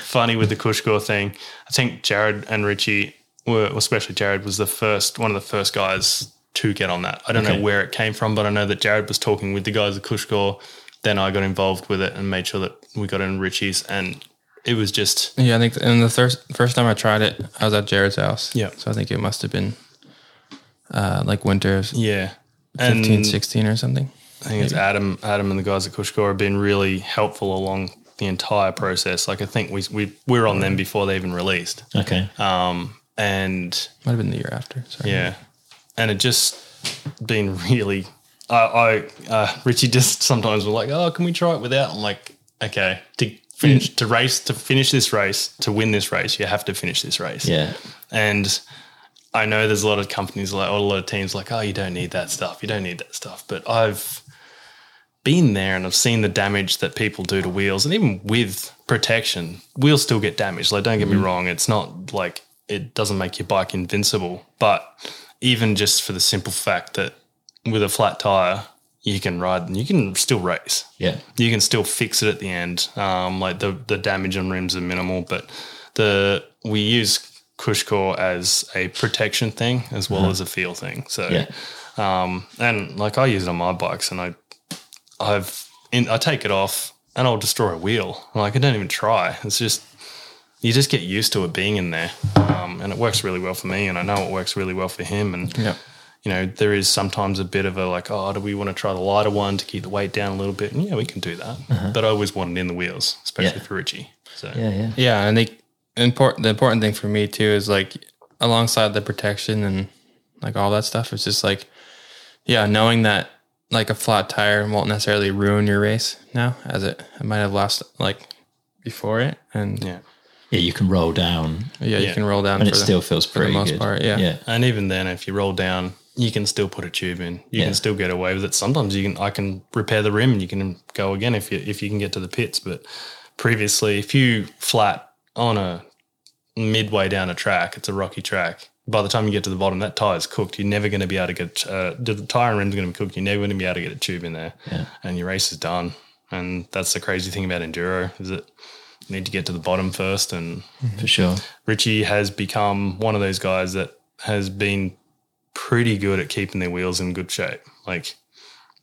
funny with the Kushcore thing. I think Jared and Richie were, especially Jared, was the first, one of the first guys to get on that. I don't okay. know where it came from, but I know that Jared was talking with the guys at Kushcore. Then I got involved with it and made sure that we got in Richie's. And it was just. Yeah. I think, and the first, first time I tried it, I was at Jared's house. Yeah. So I think it must have been uh, like winter. Yeah. fifteen, and, sixteen or something. I think it's Adam Adam and the guys at Kushcore have been really helpful along the entire process. Like I think we we, we were on them before they even released. Okay. Um, and might have been the year after. Sorry. Yeah. And it just been really I, I uh, Richie just sometimes was like, oh, can we try it without? I'm like, okay, to finish to race to finish this race, to win this race, you have to finish this race. Yeah. And I know there's a lot of companies like or a lot of teams like, oh, you don't need that stuff. You don't need that stuff. But I've been there and I've seen the damage that people do to wheels, and even with protection, wheels still get damaged. Like, don't get me wrong, it's not like it doesn't make your bike invincible, but even just for the simple fact that with a flat tire, you can ride and you can still race. Yeah, you can still fix it at the end. Um, like the the damage on rims are minimal, but the we use Kushcore as a protection thing as well mm-hmm. as a feel thing. So, yeah. um, and like I use it on my bikes, and I. I've in, I take it off and I'll destroy a wheel. Like I don't even try. It's just you just get used to it being in there, um, and it works really well for me. And I know it works really well for him. And yeah. you know there is sometimes a bit of a like, oh, do we want to try the lighter one to keep the weight down a little bit? And yeah, we can do that. Uh-huh. But I always want it in the wheels, especially yeah. for Richie. So yeah, yeah, yeah. And the important the important thing for me too is like alongside the protection and like all that stuff. It's just like yeah, knowing that. Like a flat tire won't necessarily ruin your race now as it, it might have lost like before it. And yeah, yeah you can roll down. Yeah, yeah. you can roll down. And for it the, still feels pretty for the most good. Part, yeah. yeah. And even then, if you roll down, you can still put a tube in. You yeah. can still get away with it. Sometimes you can. I can repair the rim and you can go again if you if you can get to the pits. But previously, if you flat on a midway down a track, it's a rocky track. By the time you get to the bottom, that tire's cooked. You're never going to be able to get uh, – the tire and rim's going to be cooked. You're never going to be able to get a tube in there. Yeah. And your race is done. And that's the crazy thing about enduro is that you need to get to the bottom first. And for sure. Richie has become one of those guys that has been pretty good at keeping their wheels in good shape. Like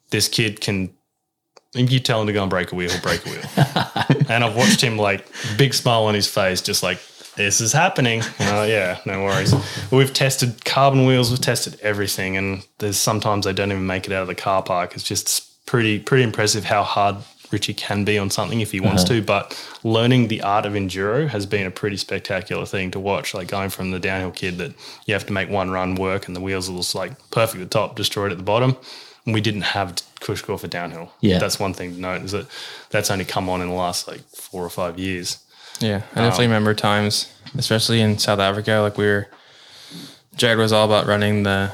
this kid can – if you tell him to go and break a wheel, he'll break a wheel. And I've watched him like big smile on his face just like – this is happening. Oh, uh, yeah, no worries. We've tested carbon wheels. We've tested everything, and there's sometimes they don't even make it out of the car park. It's just pretty pretty impressive how hard Richie can be on something if he wants uh-huh. to, but learning the art of enduro has been a pretty spectacular thing to watch, like going from the downhill kid that you have to make one run work and the wheels are just like perfect at the top, destroyed at the bottom. And we didn't have Kushcore for downhill. Yeah. That's one thing to note, is that that's only come on in the last like four or five years. Yeah, I definitely um, remember times, especially in South Africa, like we were, Jared was all about running the,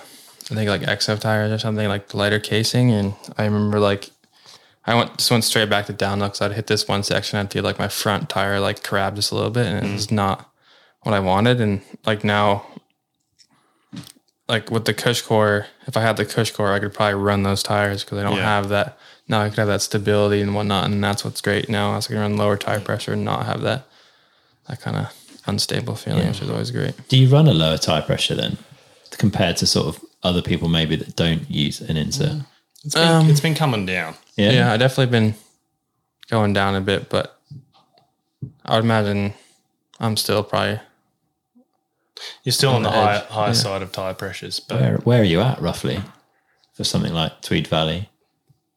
I think like X F tires or something, like the lighter casing. And I remember like, I went just went straight back to downhill because I'd hit this one section, I'd feel like my front tire like crabbed just a little bit, and mm. it was not what I wanted. And like now, like with the Kushcore, if I had the Kushcore, I could probably run those tires because I don't yeah. have that. Now I could have that stability and whatnot, and that's what's great now. I was going to run lower tire pressure and not have that that kind of unstable feeling, yeah. which is always great. Do you run a lower tire pressure then compared to sort of other people maybe that don't use an insert? Yeah. It's been, um, it's been coming down. Yeah, yeah, I've definitely been going down a bit, but I would imagine I'm still probably... You're still on, on the, the high, high yeah. side of tire pressures. But where, where are you at roughly for something like Tweed Valley?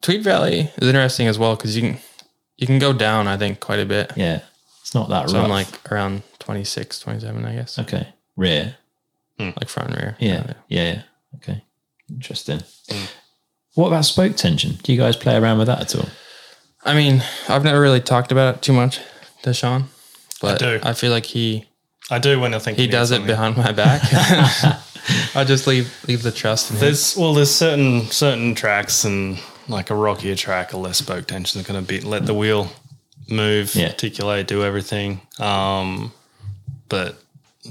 Tweed Valley is interesting as well because you can you can go down, I think, quite a bit. Yeah, it's not that rough. So I'm like around twenty-six, twenty-seven, I guess. Okay. Rear? Mm. Like front and rear. Yeah. Kind of. Yeah, yeah. Okay. Interesting. Mm. What about spoke tension? Do you guys play around with that at all? I mean, I've never really talked about it too much to Sean, but I do. I feel like he... I do when I think he does it behind my back. I just leave leave the trust in there's, him. Well, there's certain certain tracks, and like a rockier track, a less spoke tension is going to be let the wheel move, yeah. articulate, do everything. Um, but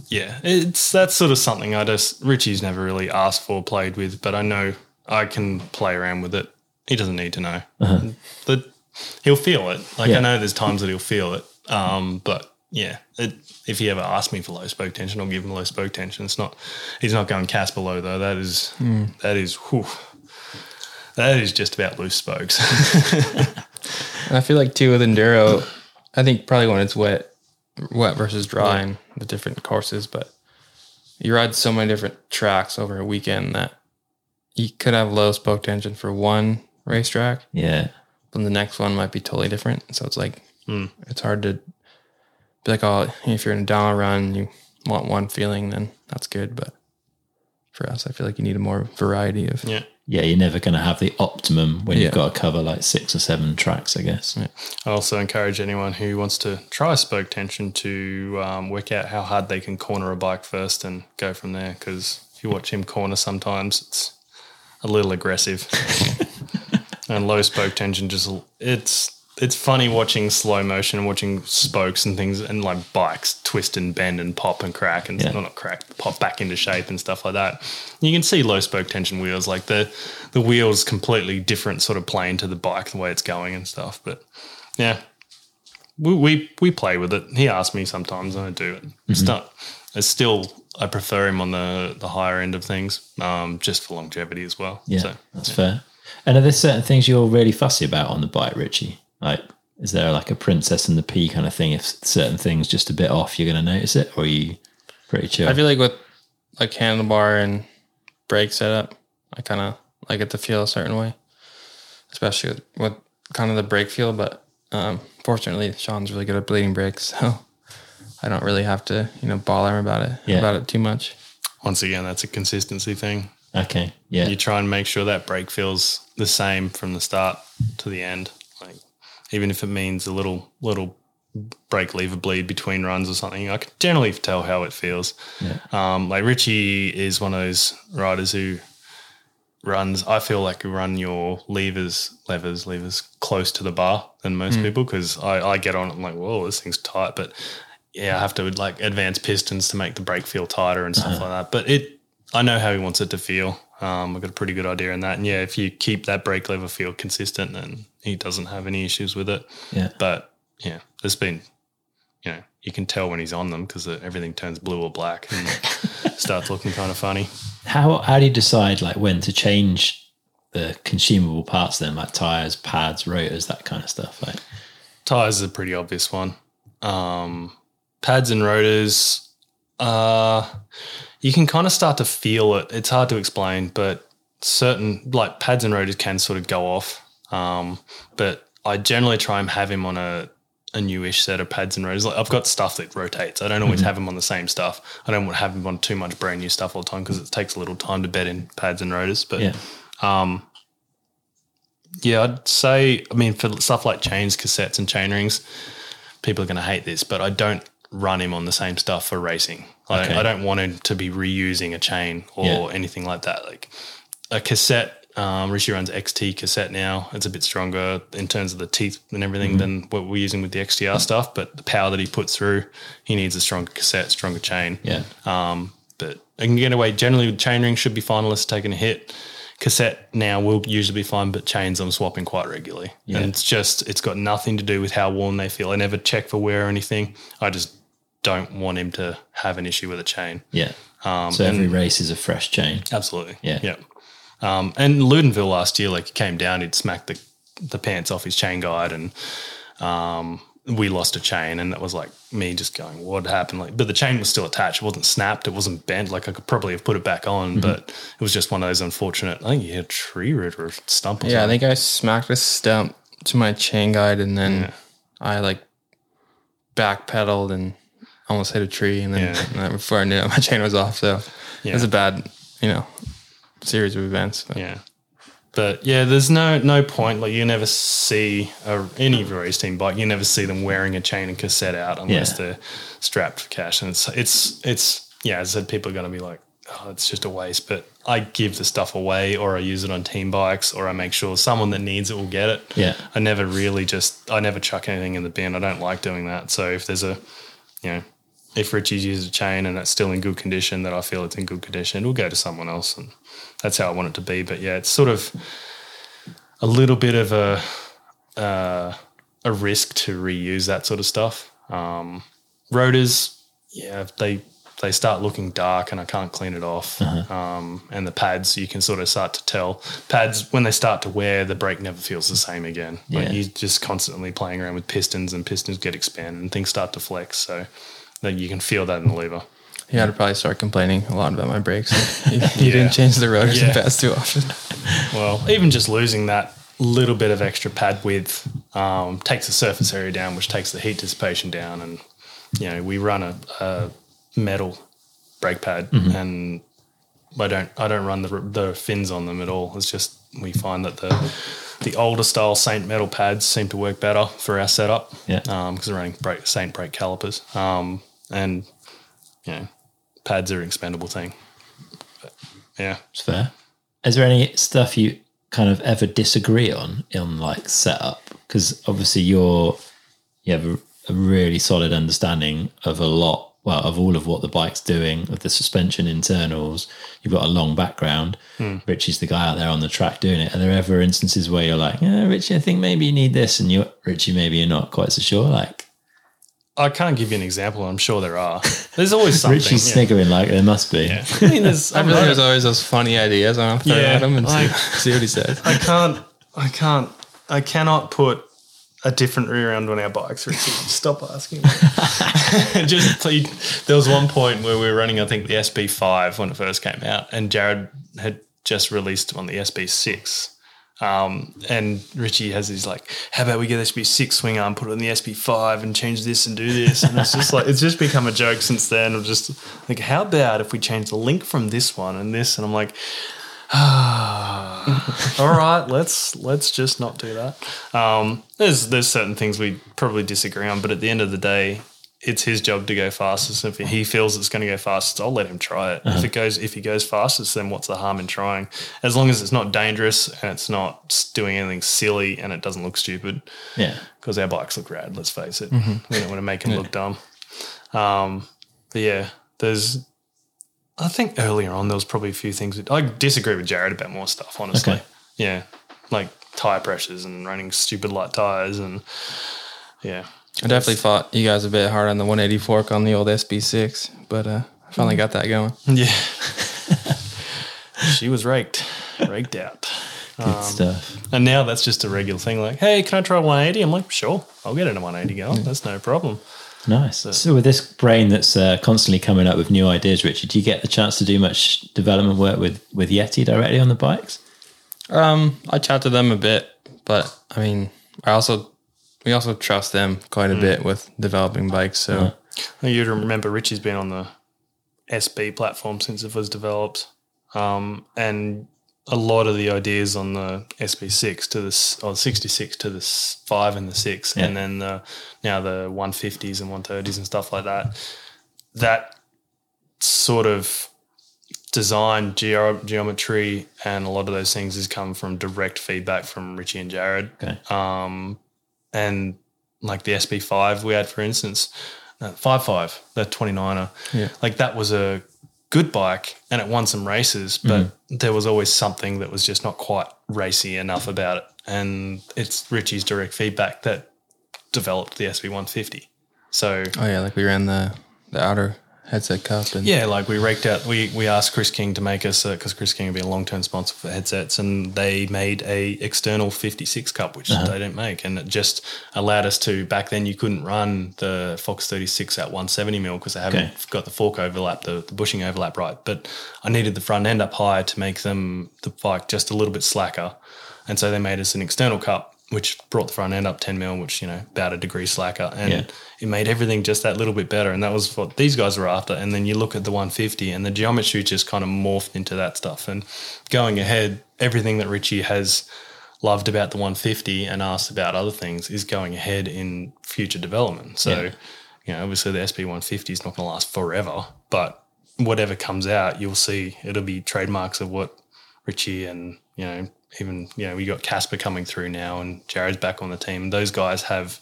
yeah, it's that's sort of something I just Richie's never really asked for, played with, but I know I can play around with it. He doesn't need to know. Uh-huh. But he'll feel it. Like yeah. I know there's times that he'll feel it, um, but. Yeah, it, if he ever asked me for low spoke tension, I'll give him low spoke tension. It's not, he's not going Casper low though. That is, mm. that is, whew, that is just about loose spokes. And I feel like too with enduro, I think probably when it's wet, wet versus dry, yeah. and the different courses, but you ride so many different tracks over a weekend that you could have low spoke tension for one racetrack. Yeah, but the next one might be totally different. So it's like mm. it's hard to. Be like, oh, if you're in a downhill run, you want one feeling, then that's good. But for us, I feel like you need a more variety of. Yeah, yeah, you're never going to have the optimum when yeah. you've got to cover like six or seven tracks, I guess. Yeah. I also encourage anyone who wants to try spoke tension to um, work out how hard they can corner a bike first and go from there. Because if you watch him corner, sometimes it's a little aggressive, and low spoke tension just it's. It's funny watching slow motion and watching spokes and things and like bikes twist and bend and pop and crack and yeah. well, not crack, pop back into shape and stuff like that. You can see low spoke tension wheels, like the, the wheel's completely different sort of plane to the bike, the way it's going and stuff. But yeah, we we, we play with it. He asks me sometimes and I do it. Mm-hmm. It's not, it's still, I prefer him on the, the higher end of things um, just for longevity as well. Yeah, so, that's yeah. fair. And are there certain things you're really fussy about on the bike, Richie? Like, is there like a princess and the pea kind of thing? If certain things just a bit off, you're going to notice it, or are you pretty chill? I feel like with like handlebar and brake setup, I kind of I get to feel a certain way, especially with, with kind of the brake feel. But um, fortunately, Sean's really good at bleeding brakes, so I don't really have to you know bother him about it yeah. about it too much. Once again, that's a consistency thing. Okay, yeah, you try and make sure that brake feels the same from the start to the end. Even if it means a little little brake lever bleed between runs or something, I can generally tell how it feels. Yeah. Um, like Richie is one of those riders who runs, I feel like you run your levers, levers, levers close to the bar than most mm. people because I, I get on it and I'm like, whoa, this thing's tight. But, yeah, I have to like advance pistons to make the brake feel tighter and stuff uh-huh. like that. But it, I know how he wants it to feel. Um, I've got a pretty good idea in that. And, yeah, if you keep that brake lever feel consistent, then he doesn't have any issues with it. Yeah. But, yeah, there's been, you know, you can tell when he's on them because everything turns blue or black and starts looking kind of funny. How how do you decide, like, when to change the consumable parts then, like tyres, pads, rotors, that kind of stuff? Like tyres is a pretty obvious one. Um, pads and rotors are... You can kind of start to feel it. It's hard to explain, but certain like pads and rotors can sort of go off. Um, but I generally try and have him on a, a newish set of pads and rotors. Like, I've got stuff that rotates. I don't always mm-hmm. have him on the same stuff. I don't want to have him on too much brand new stuff all the time because it takes a little time to bed in pads and rotors. But yeah, um, yeah, I'd say, I mean, for stuff like chains, cassettes and chain rings, people are going to hate this, but I don't run him on the same stuff for racing. Like, okay. I don't want him to be reusing a chain or yeah. anything like that. Like a cassette, Um, Richie runs X T cassette now. It's a bit stronger in terms of the teeth and everything mm-hmm. than what we're using with the X T R stuff, but the power that he puts through, he needs a stronger cassette, stronger chain. Yeah. Um, but I can get away generally with chain rings, should be fine unless taking a hit. Cassette now will usually be fine, but chains I'm swapping quite regularly. Yeah. And it's just, it's got nothing to do with how worn they feel. I never check for wear or anything. I just don't want him to have an issue with a chain. Yeah. Um, so every and, race is a fresh chain. Absolutely. Yeah. Yeah. Um, and Ludenville last year, like, he came down, he'd smacked the, the pants off his chain guide, and um, we lost a chain, and that was like me just going, what happened? Like, but the chain was still attached. It wasn't snapped. It wasn't bent. Like, I could probably have put it back on, mm-hmm. but it was just one of those unfortunate, I think you had a tree root or a stump or yeah, something. Yeah, I think I smacked a stump to my chain guide, and then yeah. I, like, backpedaled and almost hit a tree, and then yeah. before I knew it, my chain was off. So yeah. it was a bad, you know, series of events. But. Yeah. But, yeah, there's no no point. Like, you never see a, any race team bike, you never see them wearing a chain and cassette out unless yeah. they're strapped for cash. And it's, it's it's yeah, as I said, people are going to be like, oh, it's just a waste. But I give the stuff away, or I use it on team bikes, or I make sure someone that needs it will get it. Yeah. I never really just – I never chuck anything in the bin. I don't like doing that. So if there's a, you know, if Richie's used a chain and it's still in good condition, that I feel it's in good condition, it'll go to someone else, and that's how I want it to be. But, yeah, it's sort of a little bit of a uh, a risk to reuse that sort of stuff. Um, rotors, yeah, they they start looking dark and I can't clean it off. Uh-huh. Um, and the pads, you can sort of start to tell. Pads, when they start to wear, the brake never feels the same again. Yeah. Like, you're just constantly playing around with pistons, and pistons get expanded and things start to flex. So that you can feel that in the lever. Yeah, I'd probably start complaining a lot about my brakes. You, you yeah. didn't change the rotors yeah. and pads too often. Well, even just losing that little bit of extra pad width um, takes the surface area down, which takes the heat dissipation down. And, you know, we run a, a metal brake pad, mm-hmm. and I don't I don't run the the fins on them at all. It's just we find that the the older style Saint metal pads seem to work better for our setup. Yeah, because um, we're running brake, Saint brake calipers. Um, and, you know, pads are an expendable thing. But, yeah. It's fair. Is there any stuff you kind of ever disagree on in, like, setup? Because obviously you're, you have a, a really solid understanding of a lot, well, of all of what the bike's doing, of the suspension internals. You've got a long background. Mm. Richie's the guy out there on the track doing it. Are there ever instances where you're like, yeah, Richie, I think maybe you need this, and you're, Richie, maybe you're not quite so sure? Like, I can't give you an example. I'm sure there are. There's always something. Richie's yeah. sniggering like there must be. Yeah. I mean, there's. I, I mean, really, there's always those funny ideas, and I'll throw yeah, at him and I, see, see what he says. I can't. I can't. I cannot put a different rear end on our bikes, Richie. Stop asking me. Just there was one point where we were running, I think, the S B five when it first came out, and Jared had just released on the S B six. Um, and Richie has his like, how about we get S B six swing arm, put it on the S B five and change this and do this. And it's just like, it's just become a joke since then. I'm just like, how about if we change the link from this one and this? And I'm like, ah, all right, let's, let's just not do that. Um, there's, there's certain things we probably disagree on, but at the end of the day, it's his job to go fastest. If he feels it's going to go fastest, I'll let him try it. Uh-huh. If it goes, if he goes fastest, then what's the harm in trying? As long as it's not dangerous and it's not doing anything silly and it doesn't look stupid. Yeah, because our bikes look rad. Let's face it, mm-hmm. we don't want to make them yeah. look dumb. Um, but yeah, there's. I think earlier on there was probably a few things that, I disagree with Jared about more stuff. Honestly, okay. yeah, like tire pressures and running stupid light tires and yeah. I definitely fought you guys a bit hard on the one eighty fork on the old S B six, but uh, I finally got that going. Yeah. She was raked, raked out. Good um, stuff. And now that's just a regular thing like, hey, can I try one eighty? I'm like, sure, I'll get it a one eighty going. Yeah. That's no problem. Nice. So, so with this brain that's uh, constantly coming up with new ideas, Richard, do you get the chance to do much development work with, with Yeti directly on the bikes? Um, I chat to them a bit, but I mean, I also we also trust them quite a mm. bit with developing bikes. So yeah. You'd remember Richie's been on the S B platform since it was developed, um, and a lot of the ideas on the S B six to the or sixty-six to the five and the six, yeah. and then the, now the one fifties and one thirties and stuff like that. That sort of design, ge- geometry, and a lot of those things has come from direct feedback from Richie and Jared. Okay. Um, and like the S B five we had, for instance, uh, five five, the twenty-niner, yeah. like that was a good bike and it won some races, but mm-hmm. there was always something that was just not quite racy enough about it. And it's Richie's direct feedback that developed the S B one fifty. So, oh, yeah, like we ran the, the outer headset cup. And yeah, like we raked out, we, we asked Chris King to make us, because uh, Chris King would be a long-term sponsor for headsets, and they made a external fifty-six cup, which uh-huh. they didn't make, and it just allowed us to, back then you couldn't run the Fox thirty-six at one seventy mil because they haven't okay. got the fork overlap, the, the bushing overlap right, but I needed the front end up higher to make them, the bike just a little bit slacker, and so they made us an external cup, which brought the front end up ten mil, which, you know, about a degree slacker. And yeah. it made everything just that little bit better. And that was what these guys were after. And then you look at the one fifty and the geometry just kind of morphed into that stuff. And going ahead, everything that Richie has loved about the one fifty and asked about other things is going ahead in future development. So, yeah. you know, obviously the S B one fifty is not going to last forever, but whatever comes out, you'll see it'll be trademarks of what Richie and, you know, even, you know, we got Casper coming through now and Jared's back on the team. Those guys have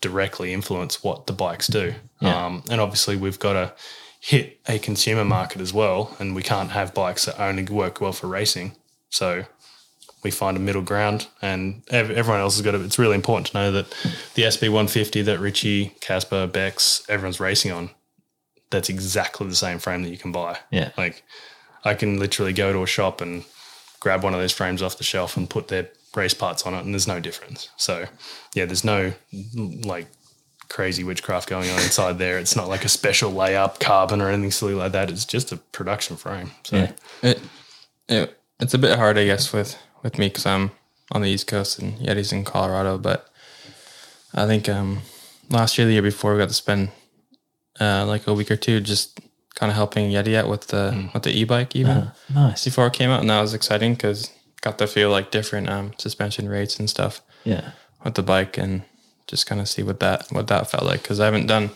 directly influenced what the bikes do. Yeah. Um, and obviously we've got to hit a consumer market as well, and we can't have bikes that only work well for racing. So we find a middle ground, and ev- everyone else has got to – it's really important to know that the S B one fifty that Richie, Casper, Bex, everyone's racing on, that's exactly the same frame that you can buy. Yeah. Like I can literally go to a shop and – grab one of those frames off the shelf and put their race parts on it, and there's no difference. So, yeah, there's no, like, crazy witchcraft going on inside there. It's not like a special layup carbon or anything silly like that. It's just a production frame. So yeah. it, it It's a bit hard, I guess, with, with me because I'm on the East Coast and Yeti's in Colorado, but I think um, last year, the year before, we got to spend, uh, like, a week or two just – kind of helping Yeti out with the mm. with the e-bike even. Uh, nice. Before it came out, and that was exciting because got to feel like different um, suspension rates and stuff. Yeah. With the bike and just kind of see what that what that felt like, because I haven't done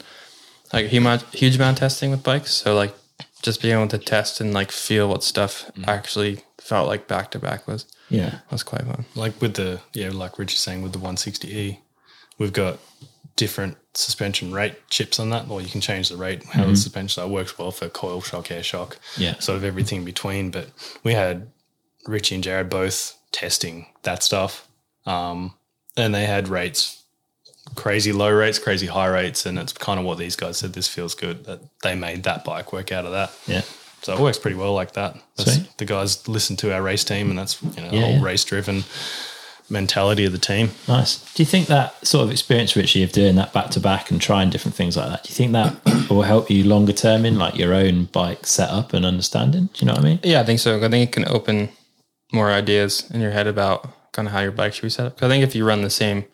like huge huge amount of testing with bikes, so like just being able to test and like feel what stuff mm. actually felt like back to back was yeah was quite fun. Like with the yeah like Richie's saying with the one sixty E, we've got different suspension rate chips on that, or you can change the rate how mm-hmm. the suspension that works well for coil shock, air shock, yeah, sort of everything in between. But we had Richie and Jared both testing that stuff, um, and they had rates, crazy low rates, crazy high rates, and it's kind of what these guys said, this feels good, that they made that bike work out of that. Yeah. So it works pretty well like that. The guys listen to our race team, and that's, you know, yeah, the whole yeah. race-driven mentality of the team. Nice. Do you think that sort of experience, Richie, of doing that back to back and trying different things like that, do you think that will help you longer term in like your own bike setup and understanding? Do you know what I mean? Yeah, I think so. I think it can open more ideas in your head about kind of how your bike should be set up. Because I think if you run the same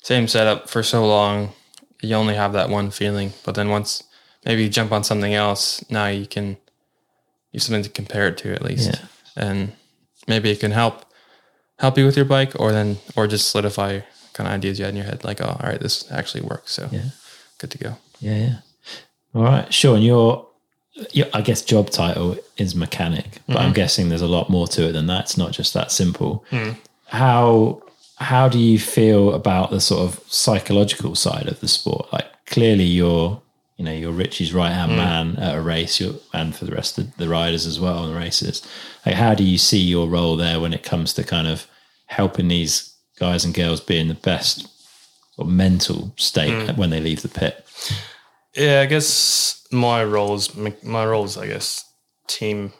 same setup for so long, you only have that one feeling. But then once maybe you jump on something else, now you can you have something to compare it to at least, yeah. and maybe it can help. help you with your bike, or then, or just solidify kind of ideas you had in your head, like, oh, all right, this actually works. So yeah, good to go. Yeah, yeah. All right, Sean, your, your I guess job title is mechanic, but mm-hmm. I'm guessing there's a lot more to it than that. It's not just that simple. Mm. How how do you feel about the sort of psychological side of the sport? Like, clearly you're, you know, you're Richie's right-hand mm. man at a race, you're, and for the rest of the riders as well on the races. Like, how do you see your role there when it comes to kind of helping these guys and girls be in the best sort of mental state mm. when they leave the pit? Yeah, I guess my role is, my role is, I guess, team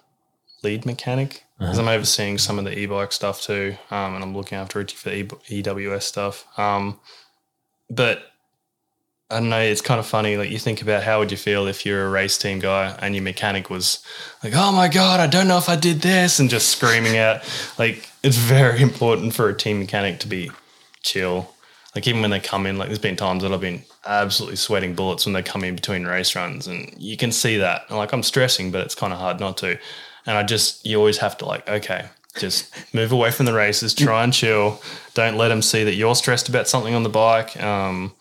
lead mechanic, because uh-huh. I'm overseeing some of the e-bike stuff too, um, and I'm looking after Richie for the E W S stuff. Um, but... I don't know, it's kind of funny. Like, you think about how would you feel if you're a race team guy and your mechanic was like, oh, my God, I don't know if I did this, and just screaming out. Like, it's very important for a team mechanic to be chill. Like even when they come in, like there's been times that I've been absolutely sweating bullets when they come in between race runs, and you can see that. And like I'm stressing, but it's kind of hard not to. And I just, you always have to like, okay, just move away from the races, try and chill. Don't let them see that you're stressed about something on the bike. Um,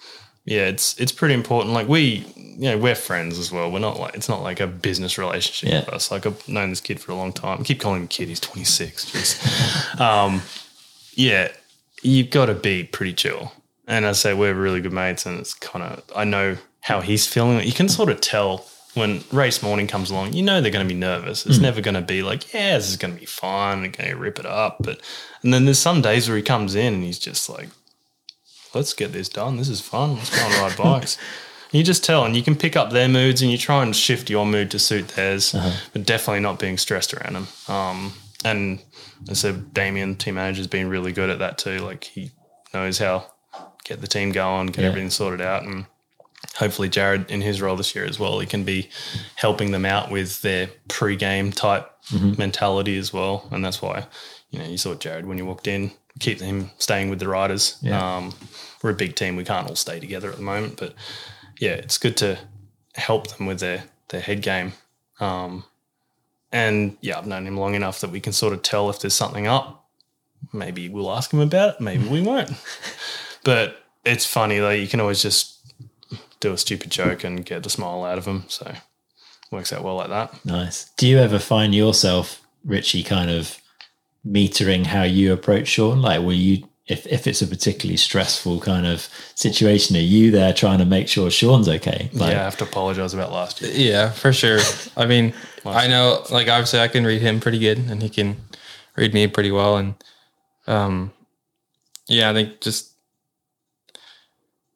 yeah, it's it's pretty important. Like we, you know, we're friends as well. We're not like, it's not like a business relationship yeah. with us. Like I've known this kid for a long time. I keep calling him kid. He's twenty-six. Just, um, yeah, you've got to be pretty chill. And I say we're really good mates, and it's kind of, I know how he's feeling. You can sort of tell when race morning comes along, you know they're going to be nervous. It's mm. never going to be like, yeah, this is going to be fine. They're going to rip it up. But and then there's some days where he comes in and he's just like, let's get this done. This is fun. Let's go and ride bikes. You just tell, and you can pick up their moods, and you try and shift your mood to suit theirs, uh-huh. but definitely not being stressed around them. Um, and I said, Damien, team manager, has been really good at that too. Like he knows how. Get the team going, get yeah. everything sorted out, and hopefully Jared in his role this year as well, he can be helping them out with their pre-game type mm-hmm. mentality as well. And that's why, you know, you saw Jared when you walked in, keep him staying with the riders. Yeah. Um, we're a big team. We can't all stay together at the moment, but yeah, it's good to help them with their, their head game. Um, and yeah, I've known him long enough that we can sort of tell if there's something up. Maybe we'll ask him about it. Maybe we won't. But it's funny, like you can always just do a stupid joke and get the smile out of them. So it works out well like that. Nice. Do you ever find yourself, Richie, kind of metering how you approach Sean? Like, will you, if, if it's a particularly stressful kind of situation, are you there trying to make sure Sean's okay? Like, yeah, I have to apologize about last year. Yeah, for sure. I mean, I know, like obviously I can read him pretty good and he can read me pretty well. And um, yeah, I think just,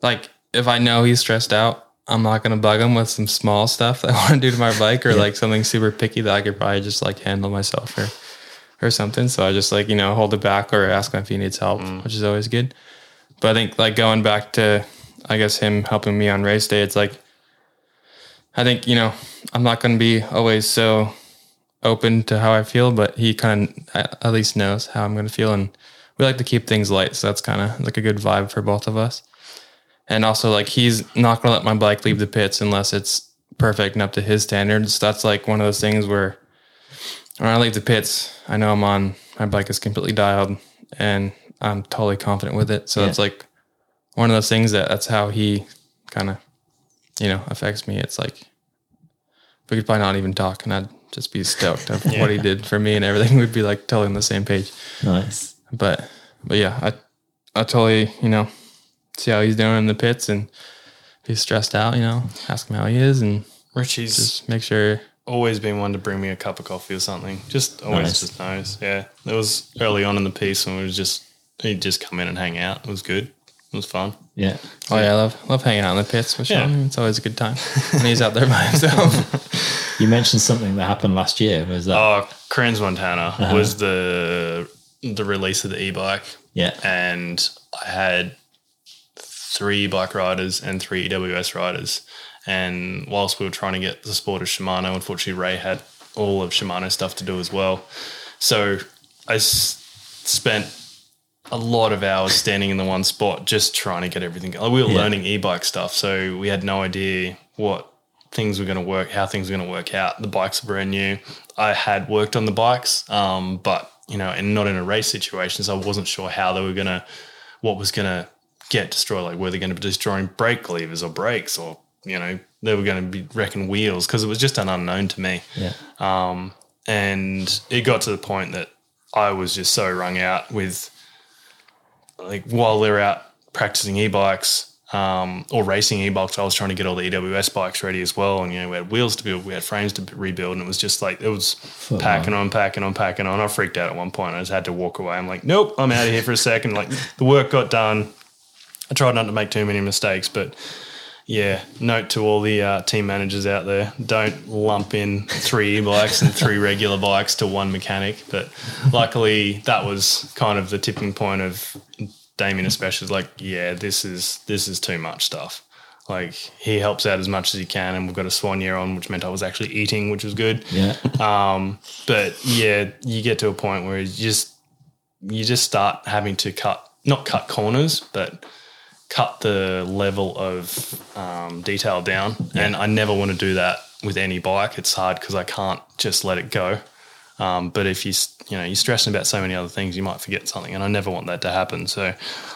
like, if I know he's stressed out, I'm not going to bug him with some small stuff that I want to do to my bike or, yeah. like, something super picky that I could probably just, like, handle myself or or something. So I just, like, you know, hold it back or ask him if he needs help, mm. which is always good. But I think, like, going back to, I guess, him helping me on race day, it's like, I think, you know, I'm not going to be always so open to how I feel, but he kind of at least knows how I'm going to feel. And we like to keep things light, so that's kind of, like, a good vibe for both of us. And also, like, he's not going to let my bike leave the pits unless it's perfect and up to his standards. That's, like, one of those things where when I leave the pits, I know I'm on. My bike is completely dialed, and I'm totally confident with it. So yeah. That's, like, one of those things that that's how he kind of, you know, affects me. It's, like, we could probably not even talk, and I'd just be stoked of yeah. what he did for me and everything. We'd be, like, totally on the same page. Nice. But, but yeah, I, I totally, you know, see how he's doing in the pits, and if he's stressed out, you know, ask him how he is, and Richie's just make sure. Always been one to bring me a cup of coffee or something. Just always nice. Just knows. Yeah, it was early on in the piece when we was just he'd just come in and hang out. It was good. It was fun. Yeah. Oh yeah, I love love hanging out in the pits with Sean. Yeah. It's always a good time when he's out there by himself. You mentioned something that happened last year. Was that? Oh, Cairns, Montana uh-huh. was the the release of the e-bike. Yeah, and I had three bike riders and three E W S riders. And whilst we were trying to get the support of Shimano, unfortunately Ray had all of Shimano stuff to do as well. So I s- spent a lot of hours standing in the one spot just trying to get everything. We were yeah. learning e-bike stuff, so we had no idea what things were going to work, how things were going to work out. The bikes were brand new. I had worked on the bikes, um, but, you know, and not in a race situation, so I wasn't sure how they were going to, what was going to, get destroyed. Like, were they going to be destroying brake levers or brakes, or, you know, they were going to be wrecking wheels, because it was just an unknown to me. Yeah. Um, and it got to the point that I was just so wrung out with, like, while they're out practicing e-bikes um, or racing e-bikes, I was trying to get all the E W S bikes ready as well. And, you know, we had wheels to build, we had frames to rebuild, and it was just like, it was oh, packing wow. on, packing on, packing on. I freaked out at one point. I just had to walk away. I'm like, nope, I'm out of here for a second. Like, the work got done. I tried not to make too many mistakes, but, yeah, note to all the uh, team managers out there, don't lump in three e-bikes and three regular bikes to one mechanic. But luckily that was kind of the tipping point of Damien especially, like, yeah, this is this is too much stuff. Like, he helps out as much as he can, and we've got a swan year on, which meant I was actually eating, which was good. Yeah. Um, but, yeah, you get to a point where you just you just start having to cut not cut corners, but cut the level of um, detail down. Yeah. And I never want to do that with any bike. It's hard because I can't just let it go. Um, but if you you know you're stressing about so many other things, you might forget something, and I never want that to happen. So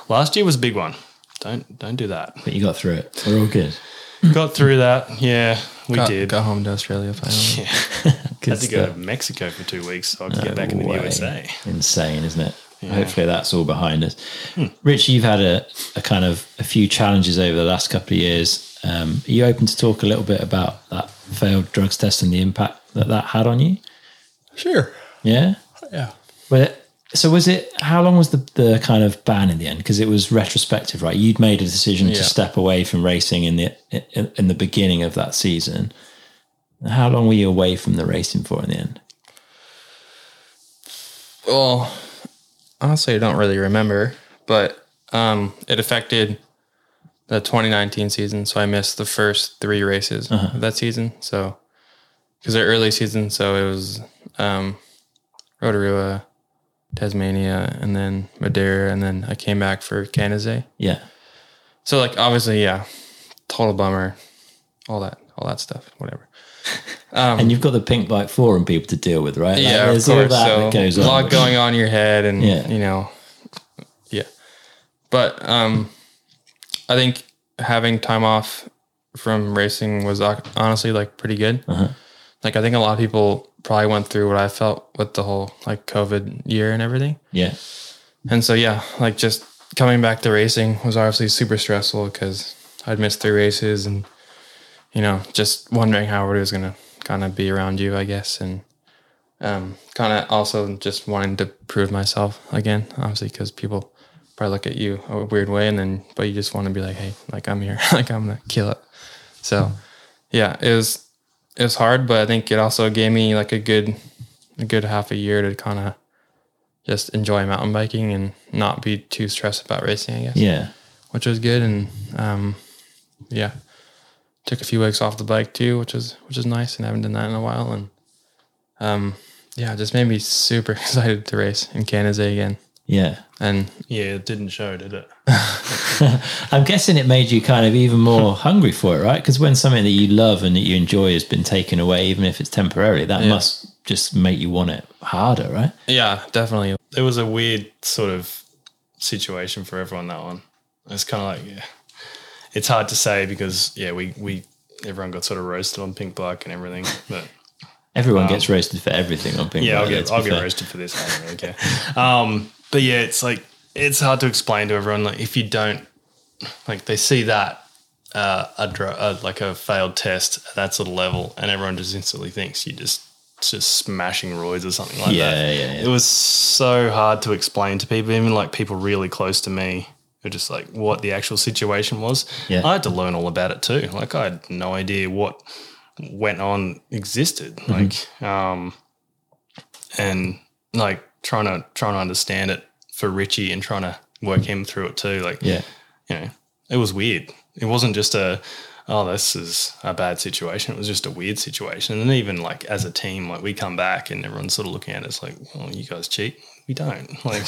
last year was a big one. Don't don't do that. But you got through it. We're all good. Got through that. Yeah, we go, did. Go home to Australia. Finally. Yeah, I had to go to Mexico for two weeks so I could no get back into the U S A. Insane, isn't it? Yeah. Hopefully that's all behind us. Hmm. Richie, you've had a, a kind of a few challenges over the last couple of years. Um, are you open to talk a little bit about that failed drugs test and the impact that that had on you? Sure. Yeah? Yeah. But so was it, how long was the, the kind of ban in the end? Because it was retrospective, right? You'd made a decision yeah. to step away from racing in the in, in the beginning of that season. How long were you away from the racing for in the end? Well, honestly, I don't really remember, but um, it affected the twenty nineteen season, so I missed the first three races uh-huh. of that season. So, because they're early season, so it was um, Rotorua, Tasmania, and then Madeira, and then I came back for Canazei. Yeah. So, like, obviously, yeah, total bummer, all that, all that stuff, whatever. Um, and you've got the pink bike forum people to deal with, right? Like, yeah, there's of course. All that so that goes a lot on, going on in your head, and yeah. you know, yeah. But um, I think having time off from racing was honestly like pretty good. Uh-huh. Like I think a lot of people probably went through what I felt with the whole like COVID year and everything. Yeah. And so yeah, like just coming back to racing was obviously super stressful because I'd missed three races and. You know, just wondering how everybody was going to kind of be around you, I guess. And um, kind of also just wanting to prove myself again, obviously, because people probably look at you a weird way. And then, but you just want to be like, hey, like I'm here, like I'm going to kill it. So, yeah, it was, it was hard, but I think it also gave me like a good, a good half a year to kind of just enjoy mountain biking and not be too stressed about racing, I guess. Yeah. Which was good. And um, yeah. Took a few weeks off the bike too, which is which is nice, and I haven't done that in a while. And um, yeah, it just made me super excited to race in Canazei again. Yeah, and yeah, it didn't show, did it? I'm guessing it made you kind of even more hungry for it, right? Because when something that you love and that you enjoy has been taken away, even if it's temporarily, that yeah. must just make you want it harder, right? Yeah, definitely. It was a weird sort of situation for everyone. That one, it's kind of like yeah. It's hard to say because, yeah, we, we everyone got sort of roasted on pink bike and everything. But everyone um, gets roasted for everything on pink yeah, bike. Yeah, I'll get, I'll get roasted for this. I don't really care. Um, but, yeah, it's like it's hard to explain to everyone. Like if you don't – like they see that, uh, a, a like a failed test at that sort of level, and everyone just instantly thinks you just just smashing roids or something like yeah, that. Yeah, yeah, It was so hard to explain to people, even like people really close to me. Or just like what the actual situation was. Yeah. I had to learn all about it too. Like I had no idea what went on existed. Mm-hmm. Like, um, and like trying to trying to understand it for Richie and trying to work him through it too. Like, yeah, you know, it was weird. It wasn't just a oh, this is a bad situation. It was just a weird situation. And even like as a team, like we come back and everyone's sort of looking at us like, oh, you guys cheat. We don't like.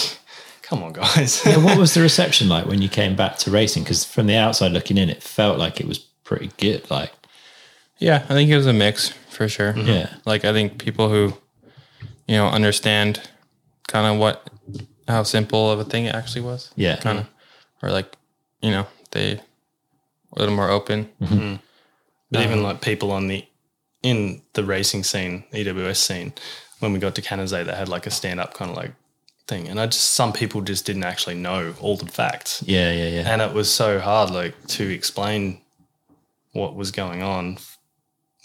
Come on, guys. Yeah, what was the reception like when you came back to racing? Because from the outside looking in, it felt like it was pretty good. Like, yeah, I think it was a mix for sure. Mm-hmm. Yeah, like I think people who, you know, understand kind of what how simple of a thing it actually was. Yeah, kind of, mm-hmm. or like you know they were a little more open. Mm-hmm. Mm-hmm. But um, even like people on the in the racing scene, E W S scene, when we got to Canazei, they had like a stand up kind of like. Thing. And I just some people just didn't actually know all the facts. Yeah, yeah, yeah. And it was so hard, like, to explain what was going on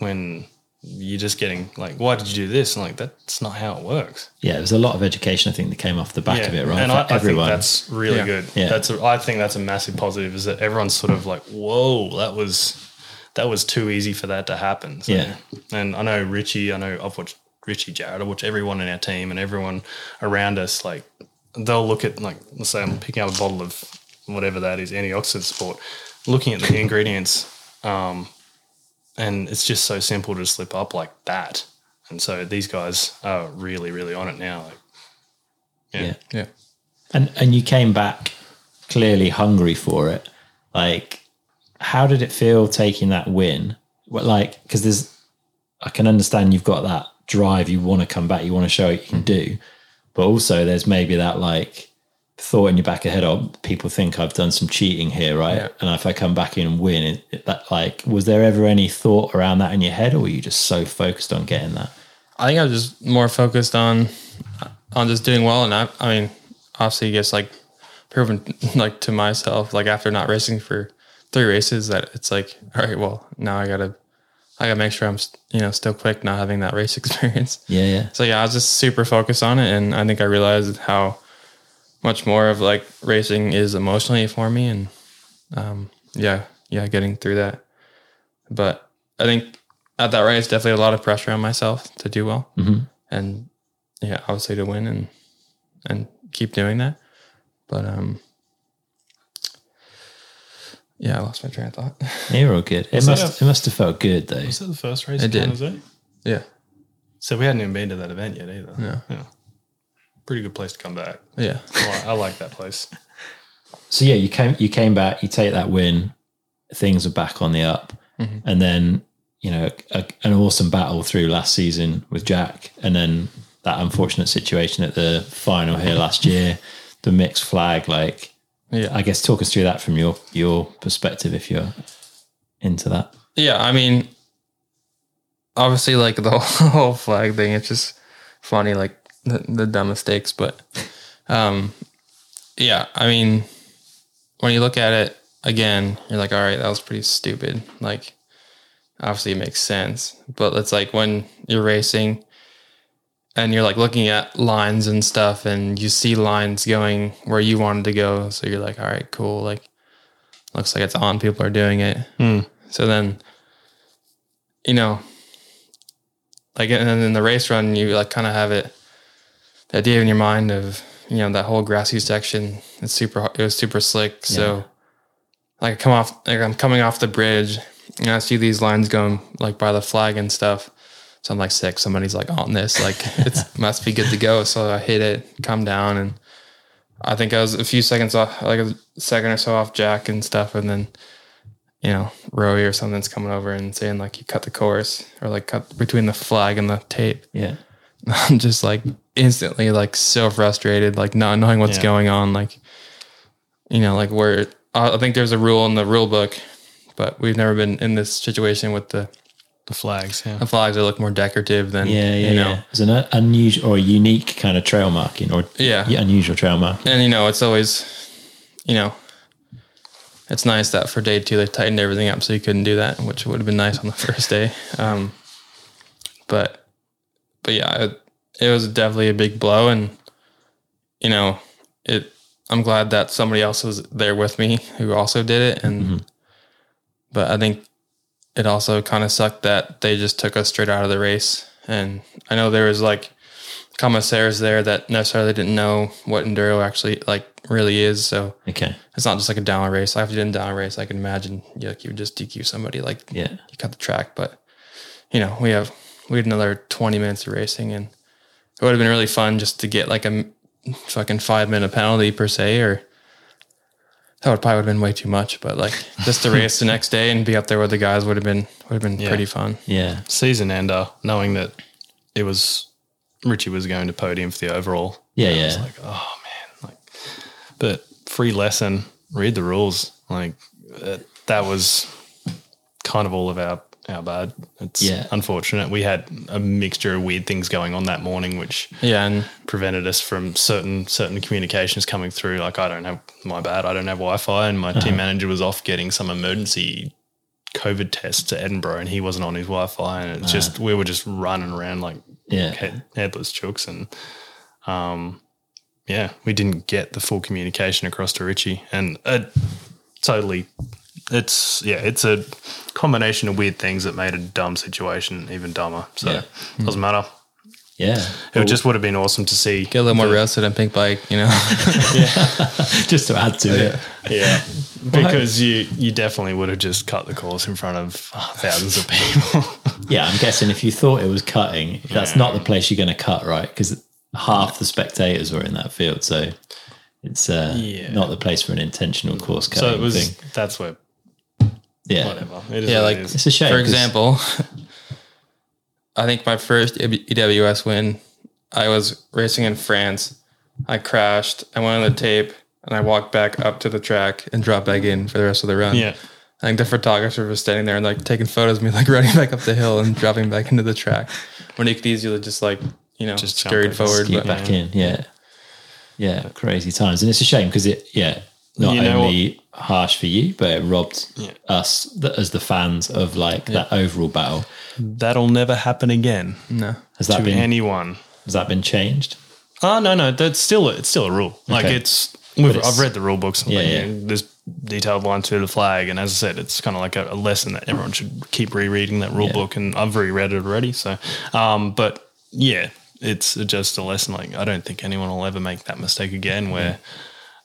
when you're just getting like, "Why did you do this?" And like, that's not how it works. Yeah, there's a lot of education I think that came off the back yeah. of it, right? And I, I think that's really yeah. good. Yeah. That's a, I think that's a massive positive is that everyone's sort of like, "Whoa, that was that was too easy for that to happen." So, yeah, and I know Richie. I know I've watched. Richie, Jared, I watch everyone in our team and everyone around us, like, they'll look at, like, let's say I'm picking up a bottle of whatever that is, antioxidant support, looking at the ingredients, um, and it's just so simple to slip up like that. And so these guys are really, really on it now. Like, yeah. yeah. Yeah. And and you came back clearly hungry for it. Like, how did it feel taking that win? Well, like, because there's, I can understand you've got that drive, you want to come back, you want to show what you can do, but also there's maybe that like thought in your back of your head, oh, people think I've done some cheating here, right? Yeah. And if I come back in and win, it, it, that like, was there ever any thought around that in your head, or were you just so focused on getting that? I think I was just more focused on on just doing well, and I, I mean, obviously, I guess like proving like to myself, like after not racing for three races, that it's like, all right, well, now I gotta. I gotta make sure I'm, you know, still quick, not having that race experience. Yeah, yeah. So yeah, I was just super focused on it, and I think I realized how much more of like racing is emotionally for me, and um, yeah, yeah, getting through that. But I think at that race, definitely a lot of pressure on myself to do well, mm-hmm. and yeah, obviously to win and and keep doing that. But um, yeah, I lost my train of thought. You're all good. It must, a, it must have felt good, though. Was that the first race? It did. Canazei? Yeah. So we hadn't even been to that event yet either. No. Yeah. Pretty good place to come back. Yeah. I, I like that place. So, yeah, you came you came back, you take that win, things are back on the up, mm-hmm. and then, you know, a, an awesome battle through last season with Jack, and then that unfortunate situation at the final here last year, the mixed flag, like... Yeah, I guess talk us through that from your your perspective if you're into that. Yeah, I mean, obviously, like the whole flag thing, it's just funny, like the, the dumb mistakes. But um, yeah, I mean, when you look at it again, you're like, all right, that was pretty stupid. Like, obviously, it makes sense, but it's like when you're racing and you're like looking at lines and stuff, and you see lines going where you wanted to go. So you're like, all right, cool. Like, looks like it's on. People are doing it. Mm. So then, you know, like, and then in the race run, you like kind of have it, the idea in your mind of, you know, that whole grassy section. It's super, it was super slick. So yeah. like I come off, like I'm coming off the bridge and I see these lines going like by the flag and stuff. So I'm like, sick, somebody's like on this, like it must be good to go. So I hit it, come down, and I think I was a few seconds off, like a second or so off Jack and stuff. And then, you know, Rowie or something's coming over and saying like, you cut the course, or like cut between the flag and the tape. Yeah. I'm just like instantly like so frustrated, like not knowing what's yeah. going on. Like, you know, like where I think there's a rule in the rule book, but we've never been in this situation with the The flags, yeah. The flags, they look more decorative than, yeah, yeah, you know. Yeah. It's an unusual or unique kind of trail marking, or yeah. unusual trail marking. And, you know, it's always, you know, it's nice that for day two they tightened everything up so you couldn't do that, which would have been nice on the first day. Um, but, but yeah, it, it was definitely a big blow. And, you know, it. I'm glad that somebody else was there with me who also did it. And mm-hmm. But I think it also kind of sucked that they just took us straight out of the race. And I know there was like commissaires there that necessarily didn't know what enduro actually like really is. So okay. It's not just like a down race. After you did a down race, I can imagine you, like, you would just D Q somebody, like yeah. you cut the track. But you know, we have, we had another twenty minutes of racing, and it would have been really fun just to get like a fucking five minute penalty per se, or that would probably would have been way too much, but like just to race the next day and be up there with the guys would have been would have been yeah. pretty fun. Yeah, season ender, knowing that it was Richie was going to podium for the overall. Yeah, yeah. I was like, oh man, like, but free lesson, read the rules. Like uh, that was kind of all of our our bad. It's yeah. unfortunate. We had a mixture of weird things going on that morning, which yeah, and prevented us from certain certain communications coming through. Like I don't have my bad. I don't have Wi-Fi, and my uh-huh. team manager was off getting some emergency COVID test to Edinburgh, and he wasn't on his Wi-Fi, and it's uh-huh. just we were just running around like yeah. head, headless chooks, and um, yeah, we didn't get the full communication across to Richie, and it totally. It's yeah, it's a combination of weird things that made a dumb situation even dumber. So yeah. it doesn't matter. Yeah, it well, just would have been awesome to see. Get a little more roasted on Pink Bike, you know. yeah, just to add to yeah. it. Yeah, because well, you you definitely would have just cut the course in front of oh, thousands of people. yeah, I'm guessing if you thought it was cutting, that's yeah. not the place you're going to cut, right? Because half the spectators were in that field, so. It's uh, yeah. not the place for an intentional course cutting. So it was thing. That's where. Yeah. Whatever. It is yeah, what like it is. It's a shame. For example, I think my first E W S win, I was racing in France. I crashed. I went on the tape, and I walked back up to the track and dropped back in for the rest of the run. Yeah. I think the photographer was standing there and like taking photos of me, like running back up the hill and dropping back into the track when he could easily just like you know just scurried forward, but back in. Yeah, yeah, crazy times, and it's a shame because it yeah not you know only what? harsh for you, but it robbed yeah. us the, as the fans of like yeah. that overall battle. That'll never happen again. No, has that to been anyone? Has that been changed? Oh, no, no, that's still a, it's still a rule. Like okay. it's, we've, it's, I've read the rule books. Yeah, like, yeah. You know, there's detailed lines to the flag, and as I said, it's kind of like a, a lesson that everyone should keep rereading that rule yeah. book. And I've reread it already. So, um, but yeah, it's just a lesson. Like I don't think anyone will ever make that mistake again. Where yeah.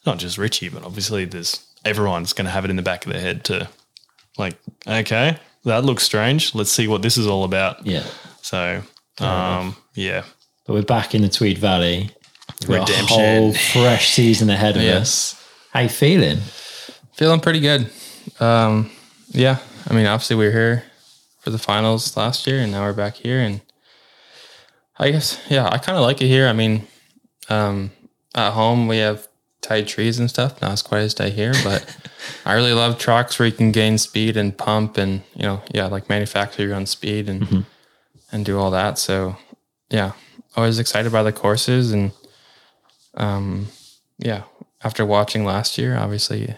not just Richie, but obviously there's everyone's going to have it in the back of their head to, like, okay, that looks strange. Let's see what this is all about. Yeah. So, um, yeah. But we're back in the Tweed Valley. We've got a whole fresh season ahead of yeah. us. How you feeling? Feeling pretty good. Um, yeah. I mean, obviously we were here for the finals last year, and now we're back here. And I guess, yeah, I kind of like it here. I mean, um, at home we have tight trees and stuff. Not as quite as tight here, but I really love tracks where you can gain speed and pump and, you know, yeah, like manufacture your own speed and mm-hmm. and do all that. So, yeah. Always excited by the courses, and um, yeah, after watching last year, obviously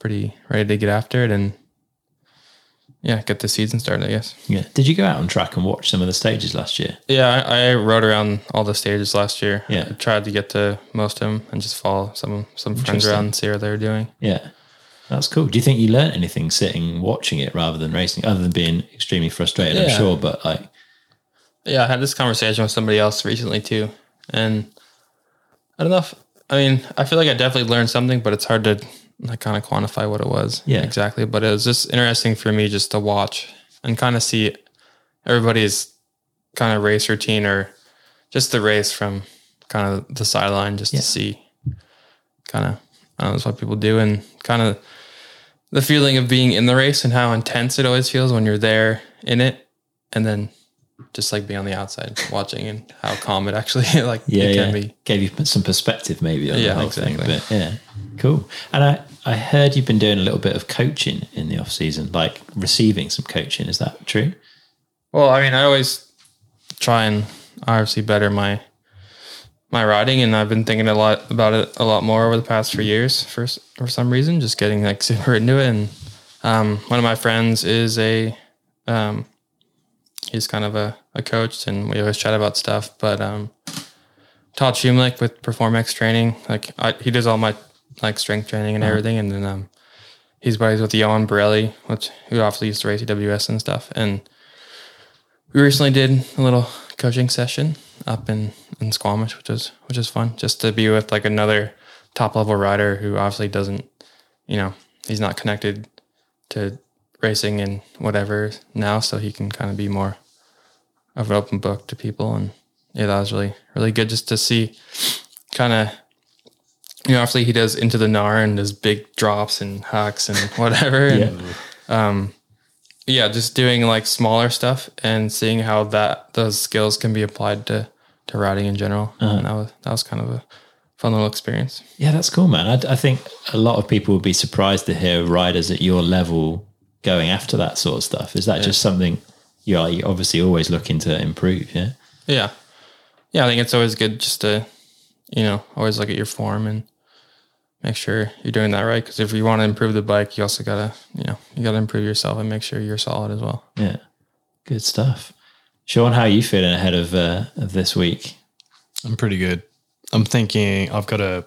pretty ready to get after it and yeah, get the season started, I guess. Yeah. Did you go out on track and watch some of the stages last year? Yeah, I, I rode around all the stages last year. Yeah. I tried to get to most of them and just follow some some friends around and see what they were doing. Yeah. That's cool. Do you think you learned anything sitting watching it rather than racing, other than being extremely frustrated, yeah. I'm sure, but like yeah, I had this conversation with somebody else recently too, and I don't know if, I mean, I feel like I definitely learned something, but it's hard to like kind of quantify what it was yeah. exactly. But it was just interesting for me just to watch and kind of see everybody's kind of race routine or just the race from kind of the sideline, just yeah. to see kind of, I don't know, what people do, and kind of the feeling of being in the race and how intense it always feels when you're there in it, and then just like being on the outside watching and how calm it actually like yeah, it can yeah. be. Gave you some perspective maybe on yeah, the whole exactly. thing. But yeah, cool. And I, I heard you've been doing a little bit of coaching in the off season, like receiving some coaching. Is that true? Well, I mean, I always try and obviously better my my riding, and I've been thinking a lot about it a lot more over the past few years for for some reason, just getting like super into it. And um, one of my friends is a um, he's kind of a, a coach, and we always chat about stuff. But um, Todd Shumlik with PerformX Training, like I, he does all my like strength training and mm-hmm. everything. And then um, he's buddies with Johan Borelli, which who obviously used to race E W S and stuff. And we recently did a little coaching session up in, in Squamish, which was which was fun, just to be with like another top level rider who obviously doesn't, you know, he's not connected to racing and whatever now, so he can kind of be more of an open book to people. And yeah, that was really, really good just to see kind of, you know, obviously he does into the N A R and does big drops and hucks and whatever. yeah. And, um, yeah, just doing like smaller stuff and seeing how that, those skills can be applied to, to riding in general. Uh-huh. And that was, that was kind of a fun little experience. Yeah, that's cool, man. I, I think a lot of people would be surprised to hear riders at your level going after that sort of stuff. Is that yeah. just something you are you're obviously always looking to improve? Yeah. Yeah. Yeah. I think it's always good just to, you know, always look at your form and make sure you're doing that right. Cause if you want to improve the bike, you also gotta, you know, you gotta improve yourself and make sure you're solid as well. Yeah. Good stuff. Sean, how are you feeling ahead of, uh, of this week? I'm pretty good. I'm thinking I've got a,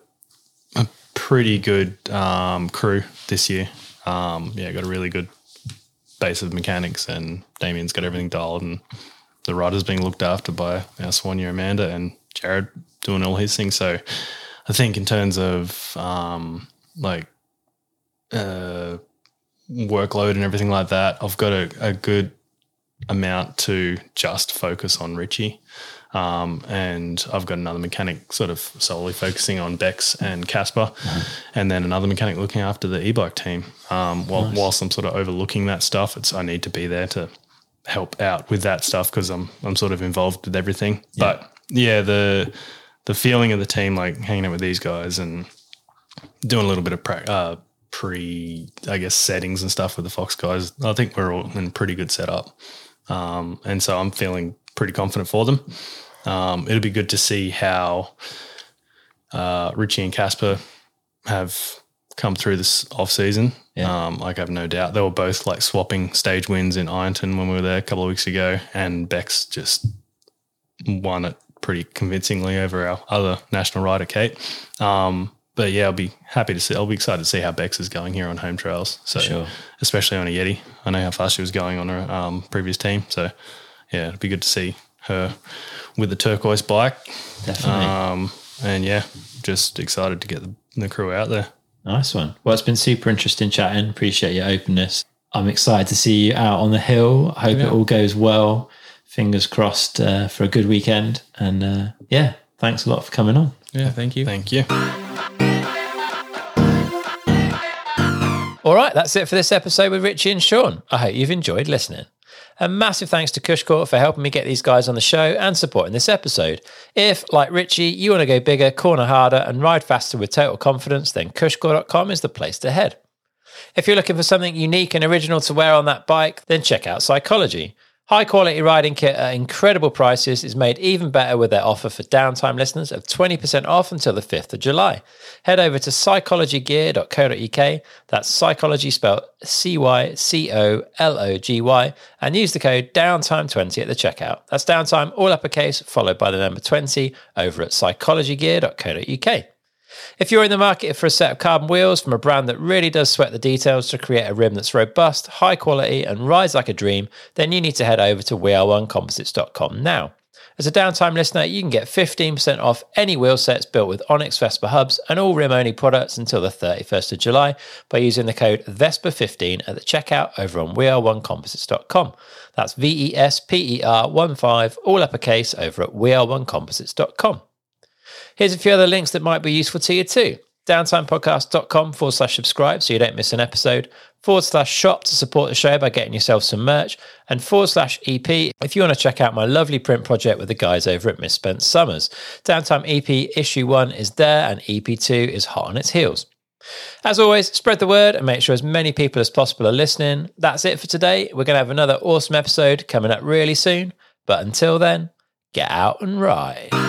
a pretty good, um, crew this year. Um, yeah, got a really good base of mechanics, and Damien's got everything dialed, and the rider's being looked after by our swan year Amanda, and Jared doing all his things. So I think in terms of um, like uh, workload and everything like that, I've got a, a good amount to just focus on Richie. Um, and I've got another mechanic sort of solely focusing on Bex and Casper, mm-hmm. and then another mechanic looking after the e-bike team. Um, while, nice. Whilst I'm sort of overlooking that stuff, it's I need to be there to help out with that stuff because I'm I'm sort of involved with everything. Yeah. But, yeah, the the feeling of the team, like hanging out with these guys and doing a little bit of pra- uh, pre, I guess, settings and stuff with the Fox guys, I think we're all in pretty good setup. Um, and so I'm feeling pretty confident for them. Um, it'll be good to see how uh, Richie and Casper have come through this off-season. Yeah. Um, like I have no doubt. They were both like swapping stage wins in Ironton when we were there a couple of weeks ago, and Bex just won it pretty convincingly over our other national rider, Kate. Um, but, yeah, I'll be happy to see. I'll be excited to see how Bex is going here on home trails, so sure. especially on a Yeti. I know how fast she was going on her um, previous team, so, yeah, it'd be good to see her with the turquoise bike. Definitely. Um, and, yeah, just excited to get the, the crew out there. Nice one. Well, it's been super interesting chatting. Appreciate your openness. I'm excited to see you out on the hill. I hope yeah. it all goes well. Fingers crossed uh, for a good weekend. And, uh, yeah, thanks a lot for coming on. Yeah, thank you. Thank you. All right, that's it for this episode with Richie and Sean. I hope you've enjoyed listening. A massive thanks to Kushcore for helping me get these guys on the show and supporting this episode. If, like Richie, you want to go bigger, corner harder, and ride faster with total confidence, then Kushcore dot com is the place to head. If you're looking for something unique and original to wear on that bike, then check out Psychology. High-quality riding kit at incredible prices is made even better with their offer for Downtime listeners of twenty percent off until the fifth of July. Head over to psychology gear dot co dot uk, that's Psychology spelled C Y C O L O G Y, and use the code Downtime twenty at the checkout. That's Downtime, all uppercase, followed by the number twenty, over at psychology gear dot co dot uk. If you're in the market for a set of carbon wheels from a brand that really does sweat the details to create a rim that's robust, high quality, and rides like a dream, then you need to head over to we are one composites dot com now. As a Downtime listener, you can get fifteen percent off any wheel sets built with Onyx Vespa hubs and all rim-only products until the thirty-first of July by using the code Vespa fifteen at the checkout over on we are one composites dot com. That's V E S P E R one five, all uppercase, over at we are one composites dot com. Here's a few other links that might be useful to you too. Downtime podcast dot com forward slash subscribe so you don't miss an episode, forward slash shop to support the show by getting yourself some merch, and forward slash E P if you want to check out my lovely print project with the guys over at Misspent Summers. Downtime E P issue one is there and E P two is hot on its heels. As always, spread the word and make sure as many people as possible are listening. That's it for today. We're going to have another awesome episode coming up really soon, but until then, get out and ride.